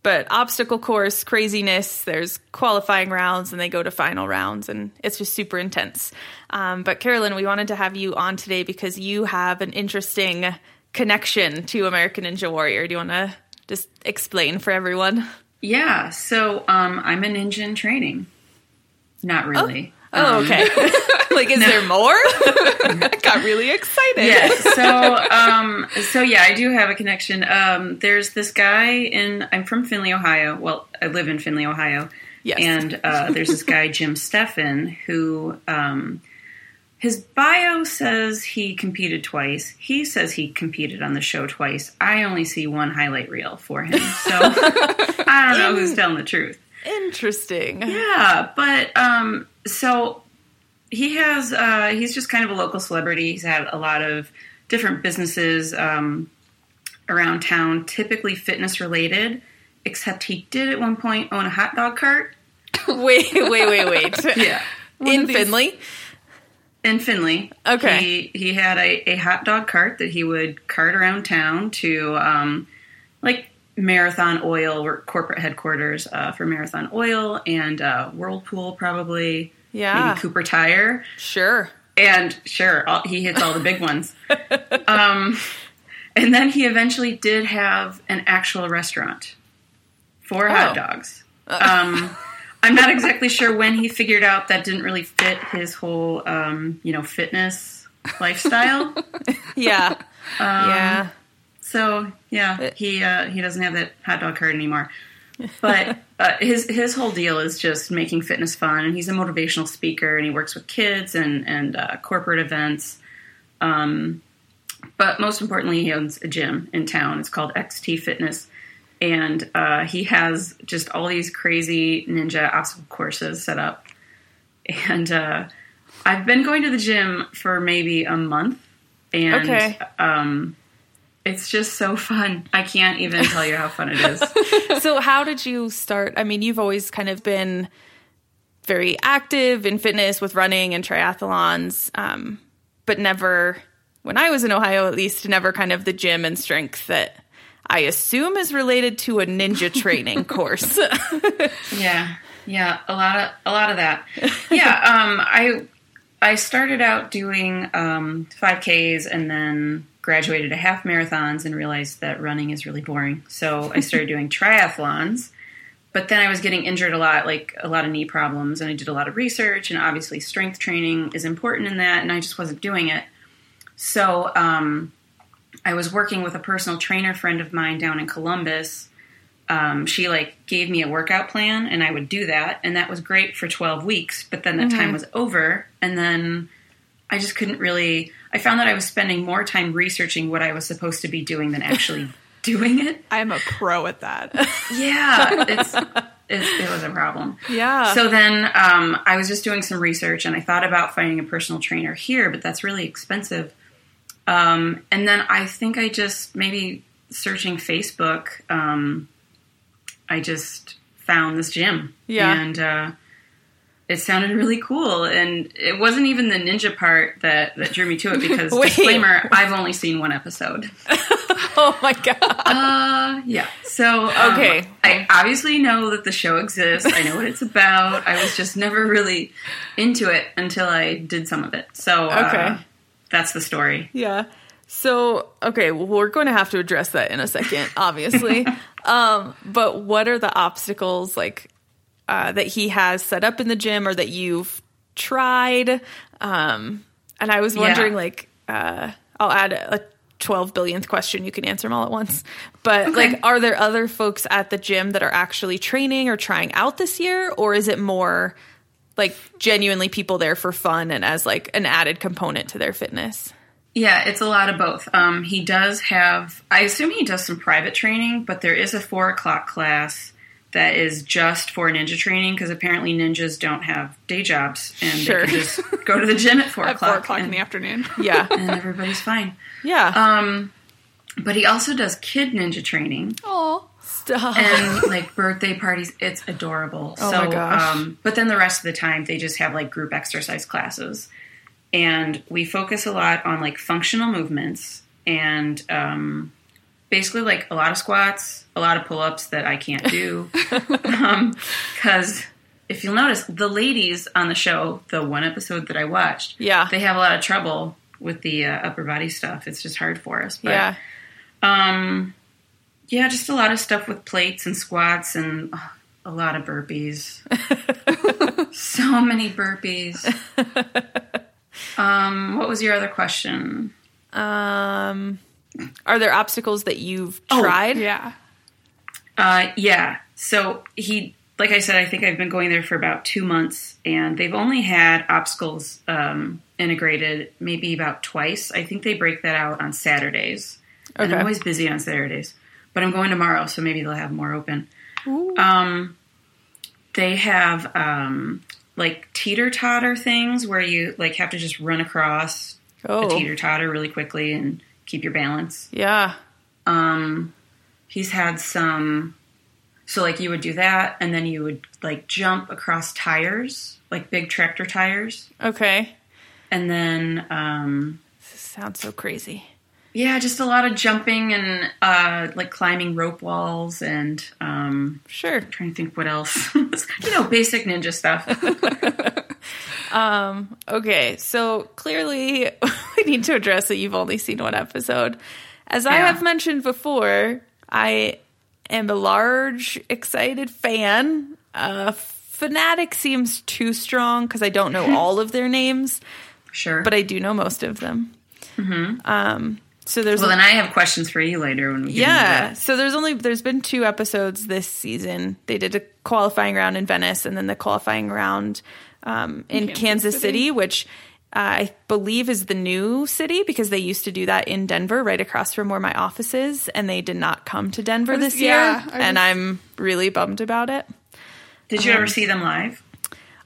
but obstacle course, craziness, there's qualifying rounds and they go to final rounds and it's just super intense. Um, but Carolyn, we wanted to have you on today because you have an interesting connection to American Ninja Warrior. Do you want to just explain for everyone? Yeah. So, um, I'm a ninja in training. Not really. Oh, oh okay. Like, is no. there more? I got really excited. Yeah. So, um, so yeah, I do have a connection. Um, there's this guy in, I'm from Findlay, Ohio. Well, I live in Findlay, Ohio. Yes. And, uh, there's this guy, Jim Steffen, who, um, his bio says he competed twice. He says he competed on the show twice. I only see one highlight reel for him. So I don't know who's telling the truth. Interesting. Yeah. But, um, so he has, uh, he's just kind of a local celebrity. He's had a lot of different businesses, um, around town, typically fitness related, except he did at one point own a hot dog cart. wait, wait, wait, wait. Yeah. One in Findlay? In Findlay. Okay. He, he had a, a hot dog cart that he would cart around town to, um, like Marathon Oil or corporate headquarters, uh, for Marathon Oil and, uh, Whirlpool probably. Yeah. Maybe Cooper Tire. Sure. And sure, all, he hits all the big ones. Um, and then he eventually did have an actual restaurant for oh. hot dogs. Um, I'm not exactly sure when he figured out that didn't really fit his whole, um, you know, fitness lifestyle. Yeah. Um, yeah. So, yeah, he uh, he doesn't have that hot dog cart anymore. But uh, his his whole deal is just making fitness fun, and he's a motivational speaker, and he works with kids and, and uh, corporate events. Um, but most importantly, he owns a gym in town. It's called X T Fitness, and uh, he has just all these crazy ninja obstacle courses set up. And uh, I've been going to the gym for maybe a month, and okay. um it's just so fun. I can't even tell you how fun it is. So how did you start? I mean, you've always kind of been very active in fitness with running and triathlons, um, but never, when I was in Ohio at least, never kind of the gym and strength that I assume is related to a ninja training course. Yeah. Yeah. A lot of, a lot of that. Yeah. Um, I, I started out doing um, five Ks and then graduated to half marathons and realized that running is really boring. So I started doing triathlons, but then I was getting injured a lot, like a lot of knee problems. And I did a lot of research and obviously strength training is important in that. And I just wasn't doing it. So, um, I was working with a personal trainer friend of mine down in Columbus. Um, she like gave me a workout plan and I would do that. And that was great for twelve weeks, but then that mm-hmm. time was over. And then I just couldn't really, I found that I was spending more time researching what I was supposed to be doing than actually doing it. I'm a pro at that. Yeah, it's, it's, it was a problem. Yeah. So then um, I was just doing some research, and I thought about finding a personal trainer here, but that's really expensive. Um, and then I think I just maybe searching Facebook, um, I just found this gym. Yeah. And uh, it sounded really cool, and it wasn't even the ninja part that, that drew me to it because, disclaimer, I've only seen one episode. Oh, my God. Uh, yeah. So, um, okay. I obviously know that the show exists. I know what it's about. I was just never really into it until I did some of it. So, okay. Uh, that's the story. Yeah. So, okay, well, we're going to have to address that in a second, obviously. um, but what are the obstacles, like, uh, that he has set up in the gym or that you've tried? Um, and I was wondering, yeah. like, uh, I'll add a twelve billionth question. You can answer them all at once. But, okay. like, are there other folks at the gym that are actually training or trying out this year? Or is it more, like, genuinely people there for fun and as, like, an added component to their fitness? Yeah, it's a lot of both. Um, he does have, I assume he does some private training, but there is a four o'clock class that is just for ninja training because apparently ninjas don't have day jobs and sure. they can just go to the gym at four at o'clock. At four o'clock and, in the afternoon. Yeah. And everybody's fine. Yeah. Um, but he also does kid ninja training. Oh, stop. And like birthday parties. It's adorable. Oh so, my gosh. Um, but then the rest of the time they just have like group exercise classes. And we focus a lot on, like, functional movements and um, basically, like, a lot of squats, a lot of pull-ups that I can't do. Because um, if you'll notice, the ladies on the show, the one episode that I watched, yeah. they have a lot of trouble with the uh, upper body stuff. It's just hard for us. But, yeah. Um, yeah, just a lot of stuff with plates and squats and oh, a lot of burpees. So many burpees. Um, what was your other question? Um, are there obstacles that you've tried? Oh, yeah. Uh, yeah. So he, like I said, I think I've been going there for about two months and they've only had obstacles, um, integrated maybe about twice. I think they break that out on Saturdays. Okay. And I'm always busy on Saturdays, but I'm going tomorrow. So maybe they'll have more open. Ooh. Um, they have, um, like teeter-totter things where you like have to just run across oh. a teeter-totter really quickly and keep your balance. Yeah. Um, he's had some, so like you would do that and then you would like jump across tires, like big tractor tires. Okay. And then, um, this sounds so crazy. Yeah. Just a lot of jumping and, uh, like climbing rope walls and, um, sure. I'm trying to think what else, you know, basic ninja stuff. um, okay. So clearly we need to address that you've only seen one episode. As yeah. I have mentioned before, I am a large, excited fan. Uh, fanatic seems too strong cause I don't know all of their names. Sure. But I do know most of them. Mm-hmm. Um, So there's well, then I have questions for you later when we get yeah. into that. So there's only there's been two episodes this season. They did a qualifying round in Venice and then the qualifying round um, in Kansas, Kansas City, City which uh, I believe is the new city because they used to do that in Denver, right across from where my office is, and they did not come to Denver was, this year, yeah, was, and I'm really bummed about it. Did you um, ever see them live?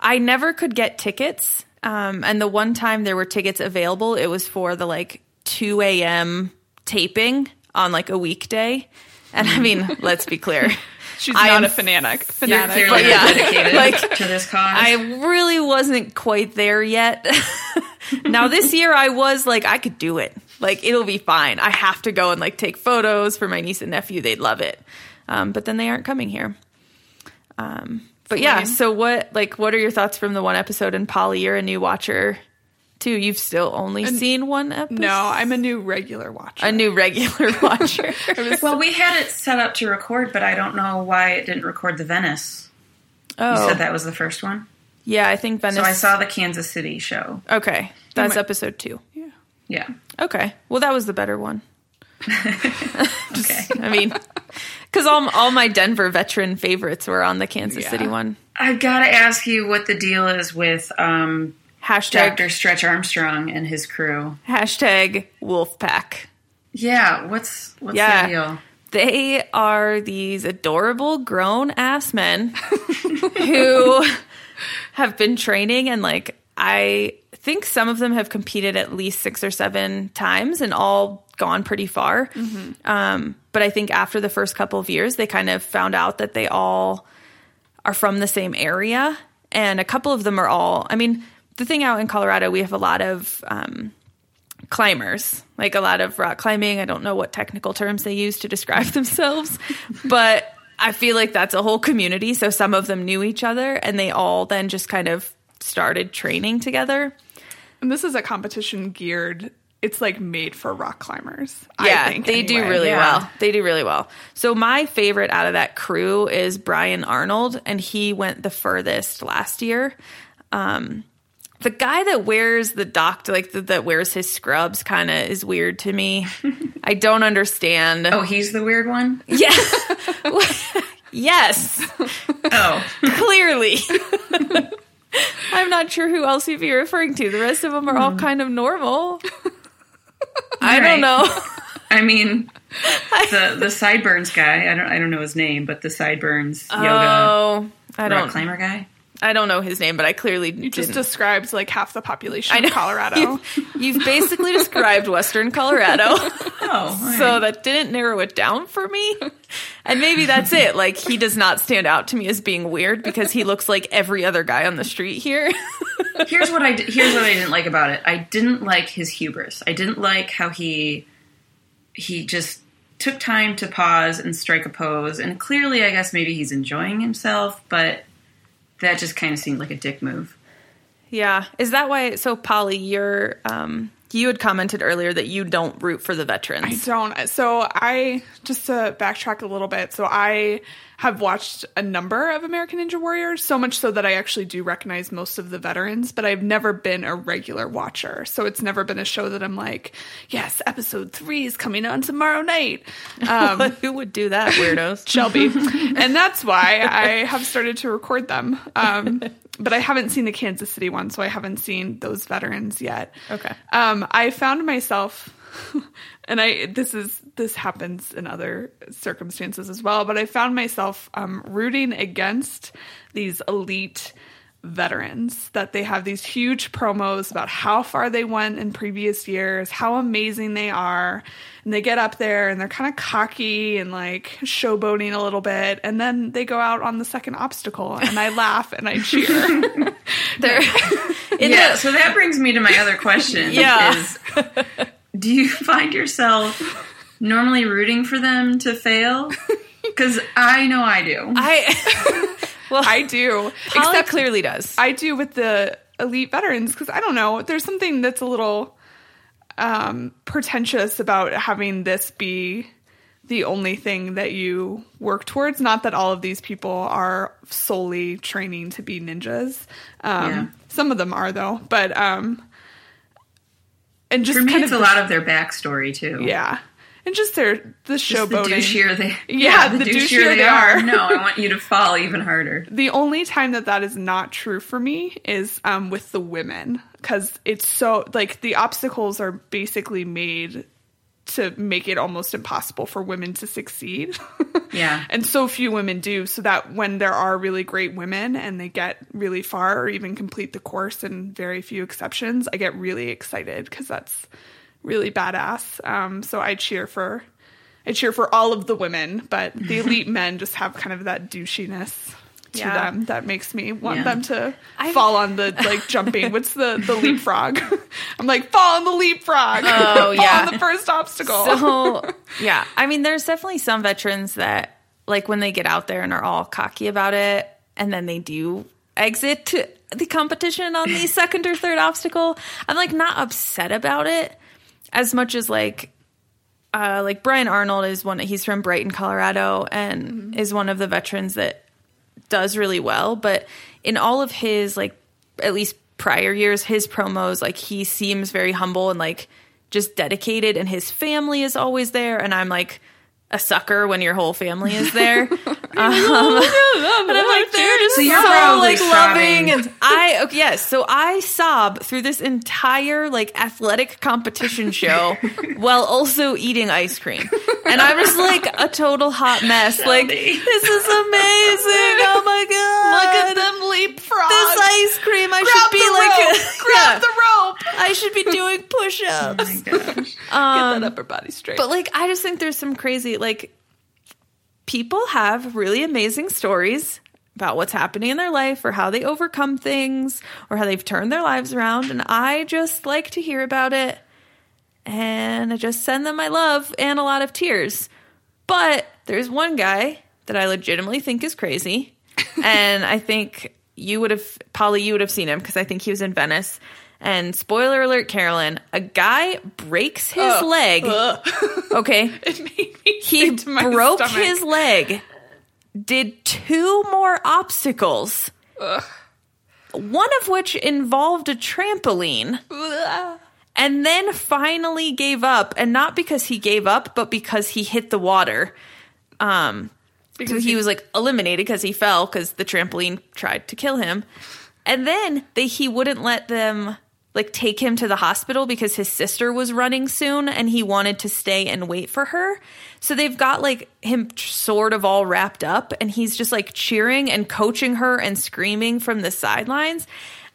I never could get tickets, um, and the one time there were tickets available, it was for the like. two a.m. taping on like a weekday. And I mean, let's be clear. She's I not am, a fanatic. fanatic. You're clearly yeah. dedicated like, to this cause. I really wasn't quite there yet. Now this year I was like, I could do it. Like, it'll be fine. I have to go and like take photos for my niece and nephew. They'd love it. Um, but then they aren't coming here. Um, but Same. yeah, so what, like, what are your thoughts from the one episode? And Polly, you're a new watcher. Too. You've still only and seen one episode? No, I'm a new regular watcher. A new regular watcher. Well, we had it set up to record, but I don't know why it didn't record the Venice. Oh. You said that was the first one? Yeah, I think Venice. So I saw the Kansas City show. Okay. That's oh my... episode two. Yeah. Yeah. Okay. Well, that was the better one. Just, okay. I mean, because all, all my Denver veteran favorites were on the Kansas yeah. City one. I've got to ask you what the deal is with... Um, Hashtag Doctor Stretch Armstrong and his crew. Hashtag Wolfpack. Yeah, what's what's yeah. the deal? They are these adorable grown ass men who have been training and like I think some of them have competed at least six or seven times and all gone pretty far. Mm-hmm. Um, but I think after the first couple of years, they kind of found out that they all are from the same area, and a couple of them are all. I mean. The thing out in Colorado, we have a lot of um, climbers, like a lot of rock climbing. I don't know what technical terms they use to describe themselves, but I feel like that's a whole community. So some of them knew each other, and they all then just kind of started training together. And this is a competition geared it's like made for rock climbers. Yeah, I think, they anyway. do really yeah. well. They do really well. So my favorite out of that crew is Brian Arnold, and he went the furthest last year. Um, the guy that wears the doctor, like the, that wears his scrubs, kind of is weird to me. I don't understand. Oh, he's the weird one? Yeah. Yes. Oh. Clearly. I'm not sure who else you'd be referring to. The rest of them are mm. all kind of normal. I right. don't know. I mean, the the sideburns guy. I don't I don't know his name, but the sideburns oh, yoga I don't, rock climber guy. I don't know his name, but I clearly you didn't. Just described like half the population of Colorado. You've, you've basically described Western Colorado. Oh, right. So that didn't narrow it down for me. And maybe that's it. Like, he does not stand out to me as being weird because he looks like every other guy on the street here. Here's what I here's what I didn't like about it. I didn't like his hubris. I didn't like how he he just took time to pause and strike a pose. And clearly, I guess maybe he's enjoying himself, but that just kind of seemed like a dick move. Yeah. Is that why? So, Polly, you're, um, you had commented earlier that you don't root for the veterans. I don't. So, I, just to backtrack a little bit, so I have watched a number of American Ninja Warrior, so much so that I actually do recognize most of the veterans, but I've never been a regular watcher. So, it's never been a show that I'm like, yes, episode three is coming on tomorrow night. Um, Who would do that, weirdos? Shelby. And that's why I have started to record them. Um, but I haven't seen the Kansas City one, so I haven't seen those veterans yet. Okay. Um, I found myself... And I this is this happens in other circumstances as well, but I found myself um, rooting against these elite veterans, that they have these huge promos about how far they went in previous years, how amazing they are, and they get up there and they're kind of cocky and like showboating a little bit, and then they go out on the second obstacle, and I laugh and I cheer. They're, yeah, is. So that brings me to my other question. Yeah. Is, do you find yourself normally rooting for them to fail? Because I know I do. I well, I do. Polly Except clearly does. I do with the elite veterans because I don't know. There's something that's a little um, pretentious about having this be the only thing that you work towards. Not that all of these people are solely training to be ninjas. Um, yeah. Some of them are, though. But... Um, And just For me, kind it's of a the, lot of their backstory, too. Yeah. And just their the showboating. The douchier they, yeah, yeah, the, the douchier, douchier they, they are. are. No, I want you to fall even harder. The only time that that is not true for me is um, with the women. Because it's so, like, the obstacles are basically made to make it almost impossible for women to succeed. Yeah. And so few women do. So that when there are really great women and they get really far or even complete the course, and very few exceptions, I get really excited because that's really badass. Um, so I cheer for I cheer for all of the women, but the elite men just have kind of that douchiness to yeah. them that makes me want yeah. them to I've... fall on the, like, jumping. What's the, the leapfrog? I'm like, fall on the leapfrog. Oh, yeah. Fall on the first obstacle. So, yeah. I mean, there's definitely some veterans that, like, when they get out there and are all cocky about it, and then they do exit the competition on the second or third obstacle, I'm, like, not upset about it as much as, like, uh, like, Brian Arnold is one. He's from Brighton, Colorado, and mm-hmm. is one of the veterans that does really well, but in all of his, like, at least prior years, his promos, like, he seems very humble and, like, just dedicated, and his family is always there, and I'm like a sucker when your whole family is there. um, and I'm like, they're just so, so like sobbing. loving, and I okay, yes, so I sob through this entire, like, athletic competition show while also eating ice cream, and I'm just like a total hot mess. Shelby. Like, this is amazing! Oh my god! Look at them leapfrog! This ice cream! I grab should be like a, grab yeah, the rope! I should be doing push-ups. Oh my gosh! Um, Get that upper body straight. But, like, I just think there's some crazy. Like, people have really amazing stories about what's happening in their life or how they overcome things or how they've turned their lives around. And I just like to hear about it. And I just send them my love and a lot of tears. But there's one guy that I legitimately think is crazy. And I think you would have, Polly, you would have seen him because I think he was in Venice. And spoiler alert, Carolyn, a guy breaks his uh, leg. Uh. Okay. It made me he to my broke stomach. His leg, did two more obstacles, uh. one of which involved a trampoline, uh. and then finally gave up. And not because he gave up, but because he hit the water. Um, because he, he was like eliminated because he fell because the trampoline tried to kill him. And then they, he wouldn't let them like take him to the hospital because his sister was running soon and he wanted to stay and wait for her. So they've got like him sort of all wrapped up and he's just like cheering and coaching her and screaming from the sidelines.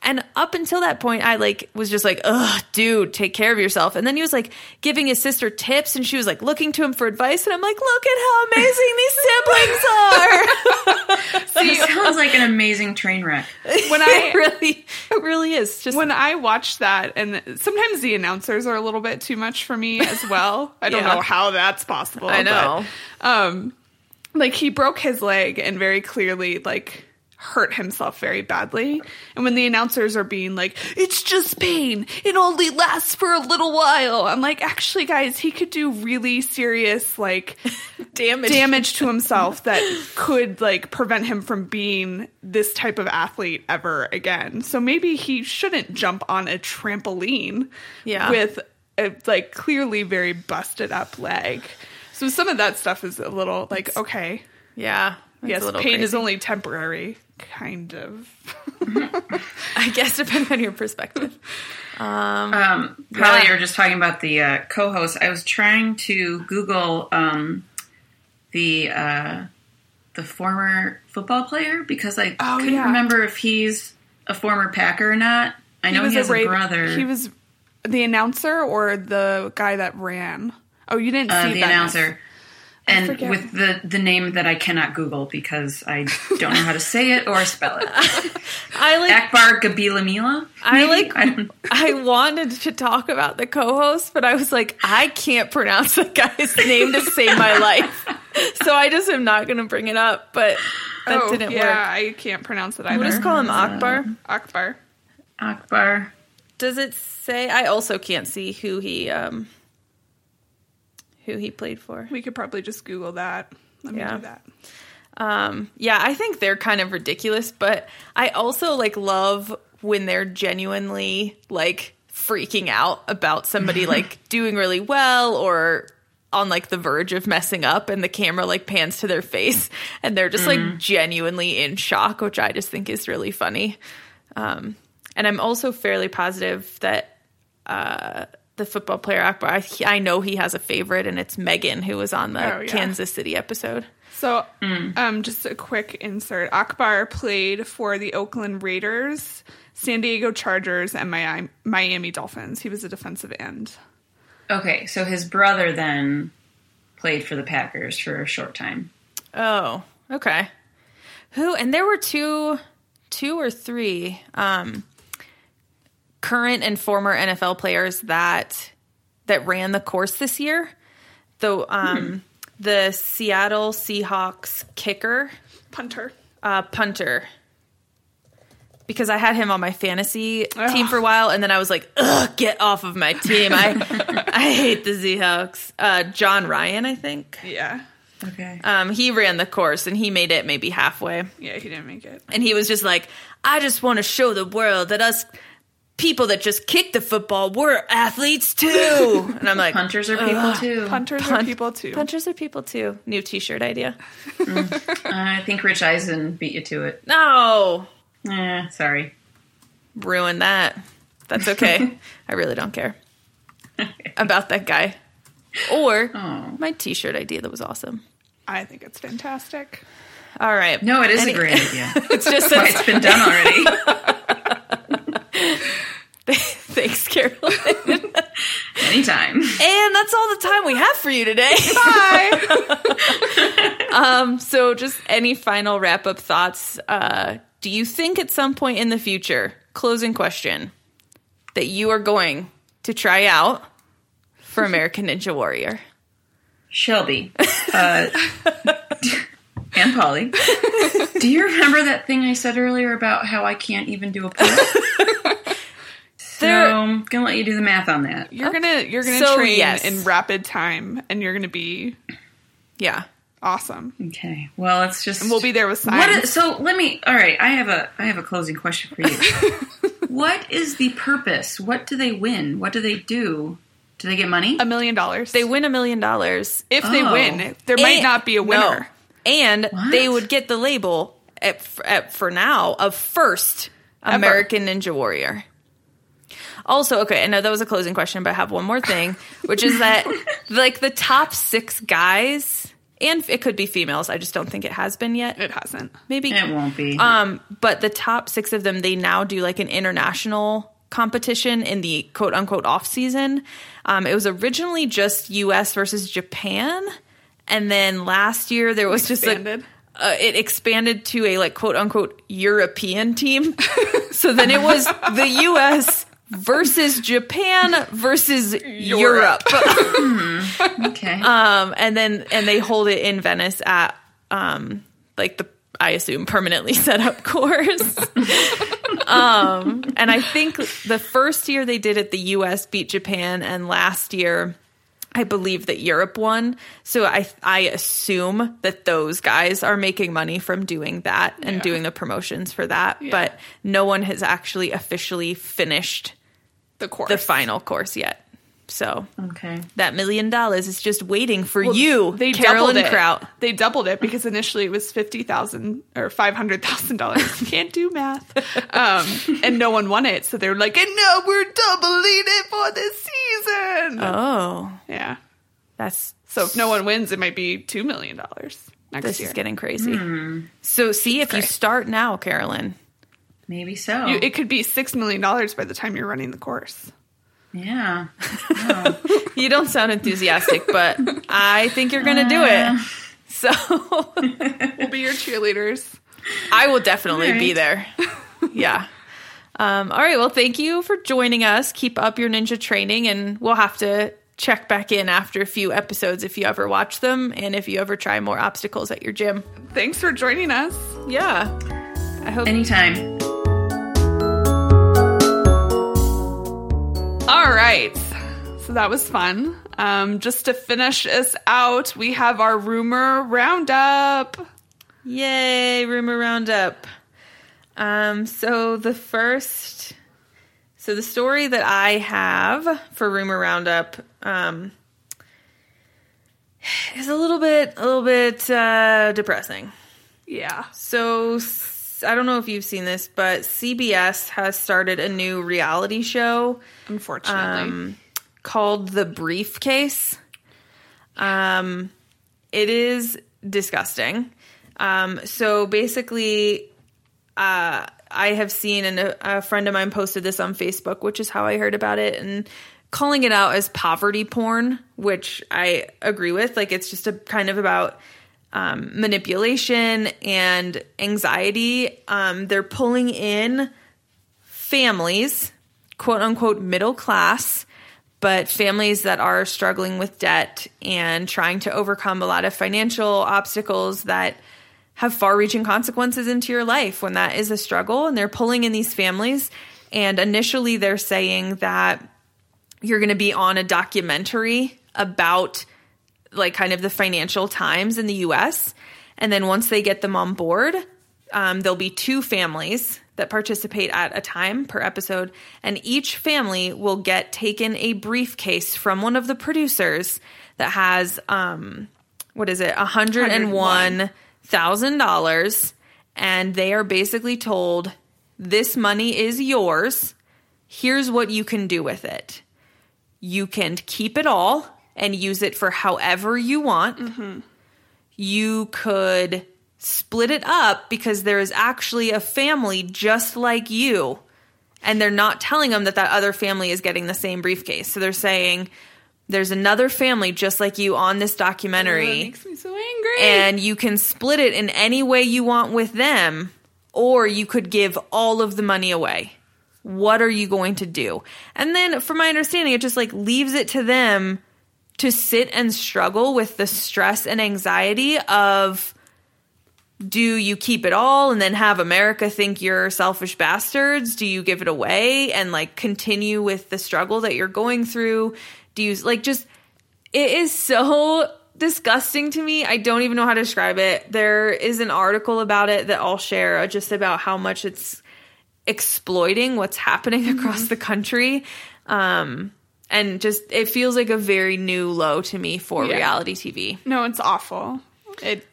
And up until that point, I like was just like, ugh, dude, take care of yourself. And then he was like giving his sister tips and she was like looking to him for advice. And I'm like, look at how amazing these siblings are. See, it sounds like an amazing train wreck. When I, it really, it really is. Just when I watched that, and sometimes the announcers are a little bit too much for me as well. I don't yeah. know how that's possible. I know. But, um, like he broke his leg and very clearly like hurt himself very badly. And when the announcers are being like, it's just pain, it only lasts for a little while, I'm like, actually guys, he could do really serious like damage damage to himself that could like prevent him from being this type of athlete ever again. So maybe he shouldn't jump on a trampoline yeah. with a like clearly very busted up leg. So some of that stuff is a little like, it's, okay. Yeah. Yes, pain crazy. Is only temporary. Kind of. I guess depending on your perspective. Um, um, Polly, yeah. you were just talking about the uh, co-host. I was trying to Google um, the uh, the former football player because I oh, couldn't yeah. remember if he's a former Packer or not. I know he, he has a, ra- a brother. He was the announcer or the guy that ran? Oh, you didn't uh, see the that announcer. Enough. And with the, the name that I cannot Google because I don't know how to say it or spell it. I like Akbar Gabilamila. I like. I, I wanted to talk about the co-host, but I was like, I can't pronounce the guy's name to save my life, so I just am not going to bring it up. But that oh, didn't yeah, work. Yeah, I can't pronounce it either. We'll just call him Akbar. Akbar. Akbar. Does it say? I also can't see who he. Um, who he played for. We could probably just Google that. Let me yeah. do that. Um, yeah, I think they're kind of ridiculous, but I also like love when they're genuinely like freaking out about somebody like doing really well or on like the verge of messing up and the camera like pans to their face and they're just mm-hmm. like genuinely in shock, which I just think is really funny. Um, and I'm also fairly positive that, uh, the football player Akbar, I, I know he has a favorite, and it's Megan, who was on the oh, yeah. Kansas City episode. So mm. um, just a quick insert. Akbar played for the Oakland Raiders, San Diego Chargers, and Miami, Miami Dolphins. He was a defensive end. Okay, so his brother then played for the Packers for a short time. Oh, okay. Who? And there were two, two or three um, current and former N F L players that that ran the course this year. Though um, mm-hmm. the Seattle Seahawks kicker, punter, uh, punter, because I had him on my fantasy Ugh. team for a while, and then I was like, "Ugh, get off of my team! I I hate the Seahawks." Uh, John Ryan, I think. Yeah. Okay. Um, he ran the course, and he made it maybe halfway. Yeah, he didn't make it, and he was just like, "I just want to show the world that us." People that just kick the football, we're athletes too. And I'm like, punters are people Ugh. too. Punters Punt- are people too. Punters are people too. New t-shirt idea. mm. uh, I think Rich Eisen beat you to it. No. Eh, sorry. Ruin that. That's okay. I really don't care about that guy. Or oh. my t-shirt idea that was awesome. I think it's fantastic. All right. No, it is Any- a great idea. It's just since- Why, it's been done already. Thanks, Carolyn. Anytime. And that's all the time we have for you today. Bye. um, so just any final wrap-up thoughts. Uh, do you think at some point in the future, closing question, that you are going to try out for American Ninja Warrior? Shelby. Uh, and Polly. Do you remember that thing I said earlier about how I can't even do a poll? So I'm gonna let you do the math on that. You're okay. gonna you're gonna so, train yes. in rapid time, and you're gonna be yeah awesome. Okay, well let's just and we'll be there with science. What is, so let me. All right, I have a I have a closing question for you. What is the purpose? What do they win? What do they do? Do they get money? A million dollars. They win a million dollars if oh. they win. There and, might not be a winner, no. and what? They would get the label at, at for now of first Ever. American Ninja Warrior. Also, okay, I know that was a closing question, but I have one more thing, which is that, like, the top six guys, and it could be females. I just don't think it has been yet. It hasn't. Maybe. It won't be. Um, but the top six of them, they now do, like, an international competition in the quote-unquote off-season. Um, it was originally just U S versus Japan, and then last year there was just, like, Uh, it expanded to a, like, quote-unquote European team. So then it was the U S versus Japan versus Europe. Europe. mm, okay. Um, and then and they hold it in Venice at, um, like, the, I assume, permanently set up course. um, and I think the first year they did it, the U S beat Japan, and last year I believe that Europe won. So I I assume that those guys are making money from doing that and yeah. doing the promotions for that. Yeah. But no one has actually officially finished the course, the final course yet. So okay. that million dollars is just waiting for well, you, they Carolyn Kraut. They doubled it because initially it was fifty thousand dollars or five hundred thousand dollars. Can't do math. Um, and no one won it. So they were like, and now we're doubling it for this season. Oh. Yeah. That's So if no one wins, it might be two million dollars next year. This is getting crazy. Mm. So see if you start now, Carolyn. Maybe so. You, it could be six million dollars by the time you're running the course. Yeah. Wow. You don't sound enthusiastic, but I think you're going to do it. So we'll be your cheerleaders. I will definitely right. be there. Yeah. Um, all right. Well, thank you for joining us. Keep up your ninja training, and we'll have to check back in after a few episodes if you ever watch them and if you ever try more obstacles at your gym. Thanks for joining us. Yeah. I hope anytime. All right, so that was fun. Um, just to finish us out, we have our rumor roundup. Yay, rumor roundup. Um, so the first, so the story that I have for rumor roundup um, is a little bit, a little bit uh, depressing. Yeah. So I don't know if you've seen this, but C B S has started a new reality show, unfortunately, um, called The Briefcase. Um, it is disgusting. Um, so basically, uh, I have seen, and a, a friend of mine posted this on Facebook, which is how I heard about it, and calling it out as poverty porn, which I agree with. Like, it's just a kind of about Um, manipulation and anxiety. Um, they're pulling in families, quote unquote, middle class, but families that are struggling with debt and trying to overcome a lot of financial obstacles that have far-reaching consequences into your life when that is a struggle. And they're pulling in these families. And initially they're saying that you're going to be on a documentary about like kind of the financial times in the U S. And then once they get them on board, um, there'll be two families that participate at a time per episode. And each family will get taken a briefcase from one of the producers that has, um, what is it? one hundred one thousand dollars. And they are basically told, this money is yours. Here's what you can do with it. You can keep it all and use it for however you want. Mm-hmm. You could split it up because there is actually a family just like you. And they're not telling them that that other family is getting the same briefcase. So they're saying there's another family just like you on this documentary. Oh, that makes me so angry. And you can split it in any way you want with them. Or you could give all of the money away. What are you going to do? And then from my understanding, it just like leaves it to them to sit and struggle with the stress and anxiety of do you keep it all and then have America think you're selfish bastards? Do you give it away and, like, continue with the struggle that you're going through? Do you, like, just, it is so disgusting to me. I don't even know how to describe it. There is an article about it that I'll share just about how much it's exploiting what's happening across mm-hmm. the country. Um, and just, it feels like a very new low to me for yeah. reality T V. No, it's awful. It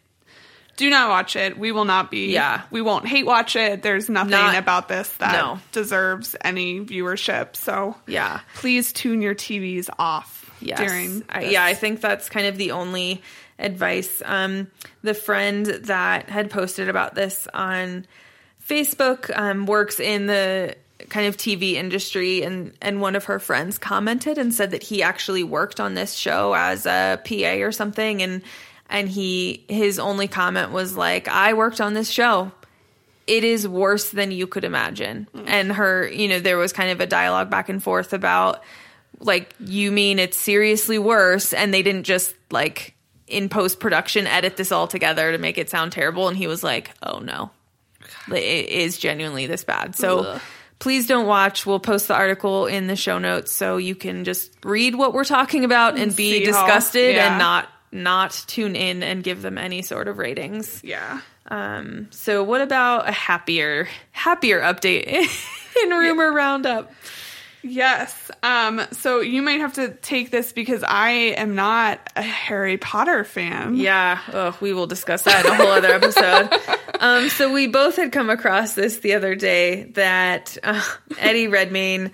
Do not watch it. We will not be. Yeah. We won't hate watch it. There's nothing not, about this that no. deserves any viewership. So yeah, please tune your T Vs off yes. during. I, yeah, I think that's kind of the only advice. Um, the friend that had posted about this on Facebook um, works in the kind of T V industry, and and one of her friends commented and said that he actually worked on this show as a P A or something, and. And he, his only comment was like, I worked on this show. It is worse than you could imagine. Mm. And her, you know, there was kind of a dialogue back and forth about, like, you mean it's seriously worse? And they didn't just, like, in post-production edit this all together to make it sound terrible. And he was like, oh no, it is genuinely this bad. So Ugh. Please don't watch. We'll post the article in the show notes so you can just read what we're talking about and, and be disgusted yeah. and not. not tune in and give them any sort of ratings. Yeah. Um, so what about a happier, happier update in Rumor yeah. Roundup? Yes. Um, so you might have to take this because I am not a Harry Potter fan. Yeah. Oh, we will discuss that in a whole other episode. Um, so we both had come across this the other day that uh, Eddie Redmayne,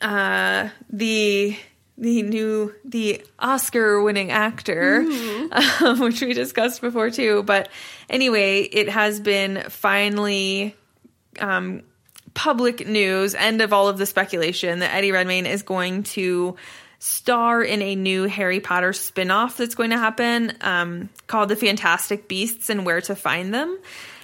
uh, the... the new, the Oscar-winning actor, mm. um, which we discussed before too. But anyway, it has been finally um, public news, end of all of the speculation, that Eddie Redmayne is going to star in a new Harry Potter spinoff that's going to happen um, called The Fantastic Beasts and Where to Find Them.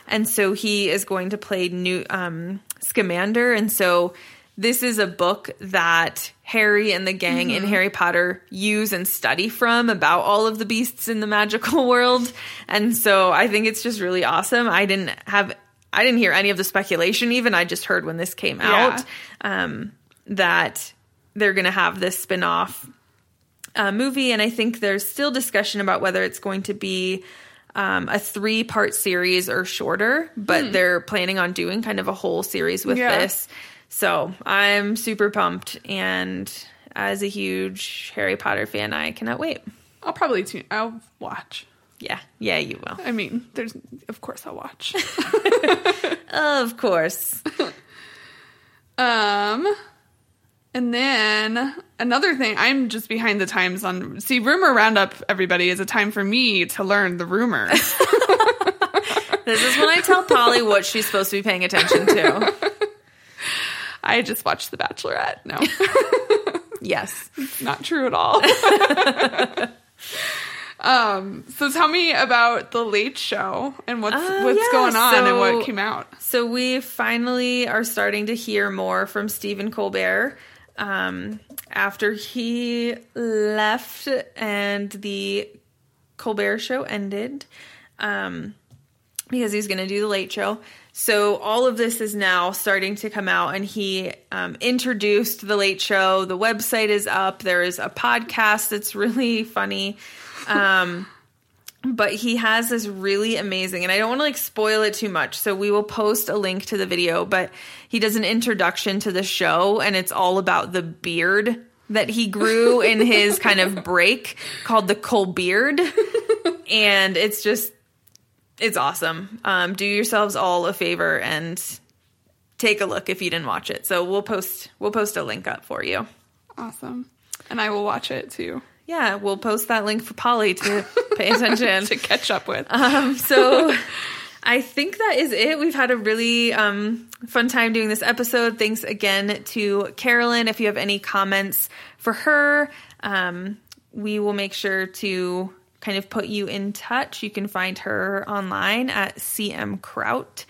And so he is going to play new um, Scamander. And so this is a book that Harry and the gang mm-hmm. in Harry Potter use and study from about all of the beasts in the magical world. And so I think it's just really awesome. I didn't have, I didn't hear any of the speculation even. I just heard when this came yeah. out um, that they're going to have this spinoff uh, movie. And I think there's still discussion about whether it's going to be um, a three-part series or shorter, but mm. they're planning on doing kind of a whole series with yeah. this. So I'm super pumped, and as a huge Harry Potter fan, I cannot wait. I'll probably tune. I'll watch. Yeah, yeah, you will. I mean, there's of course I'll watch. Of course. Um, and then another thing, I'm just behind the times on. See, Rumor Roundup, everybody, is a time for me to learn the rumors. This is when I tell Polly what she's supposed to be paying attention to. I just watched The Bachelorette. No. Yes. Not true at all. um, so tell me about The Late Show and what's uh, what's yeah. going on so, and what came out. So we finally are starting to hear more from Stephen Colbert um, after he left and the Colbert Show ended um, because he's going to do The Late Show. So all of this is now starting to come out, and he um, introduced The Late Show. The website is up. There is a podcast that's really funny. Um, but he has this really amazing, and I don't want to, like, spoil it too much, so we will post a link to the video, but he does an introduction to the show, and it's all about the beard that he grew in his kind of break called the Colbeard. And it's just... it's awesome. Um, do yourselves all a favor and take a look if you didn't watch it. So we'll post we'll post a link up for you. Awesome. And I will watch it too. Yeah, we'll post that link for Polly to pay attention. To catch up with. Um, so I think that is it. We've had a really um, fun time doing this episode. Thanks again to Carolyn. If you have any comments for her, um, we will make sure to... kind of put you in touch. You can find her online at C M Kraut.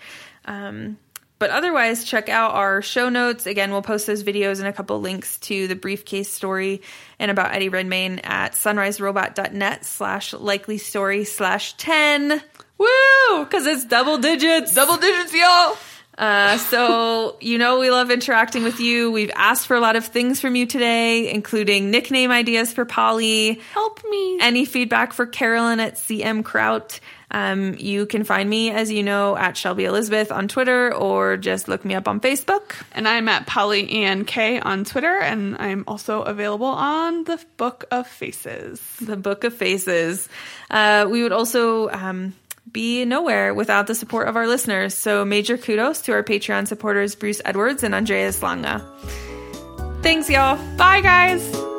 Um, but otherwise, check out our show notes. Again, we'll post those videos and a couple links to the briefcase story and about Eddie Redmayne at sunriserobot dot net slash likely story slash ten. Woo! Because it's double digits. Double digits, y'all. Uh, so, you know, we love interacting with you. We've asked for a lot of things from you today, including nickname ideas for Polly. Help me. Any feedback for Carolyn at C M Kraut. Um, you can find me, as you know, at Shelby Elizabeth on Twitter, or just look me up on Facebook. And I'm at Polly N K on Twitter, and I'm also available on the Book of Faces. The Book of Faces. Uh, we would also... Um, be nowhere without the support of our listeners. So major kudos to our Patreon supporters Bruce Edwards and Andreas Langa. Thanks, y'all. Bye, guys.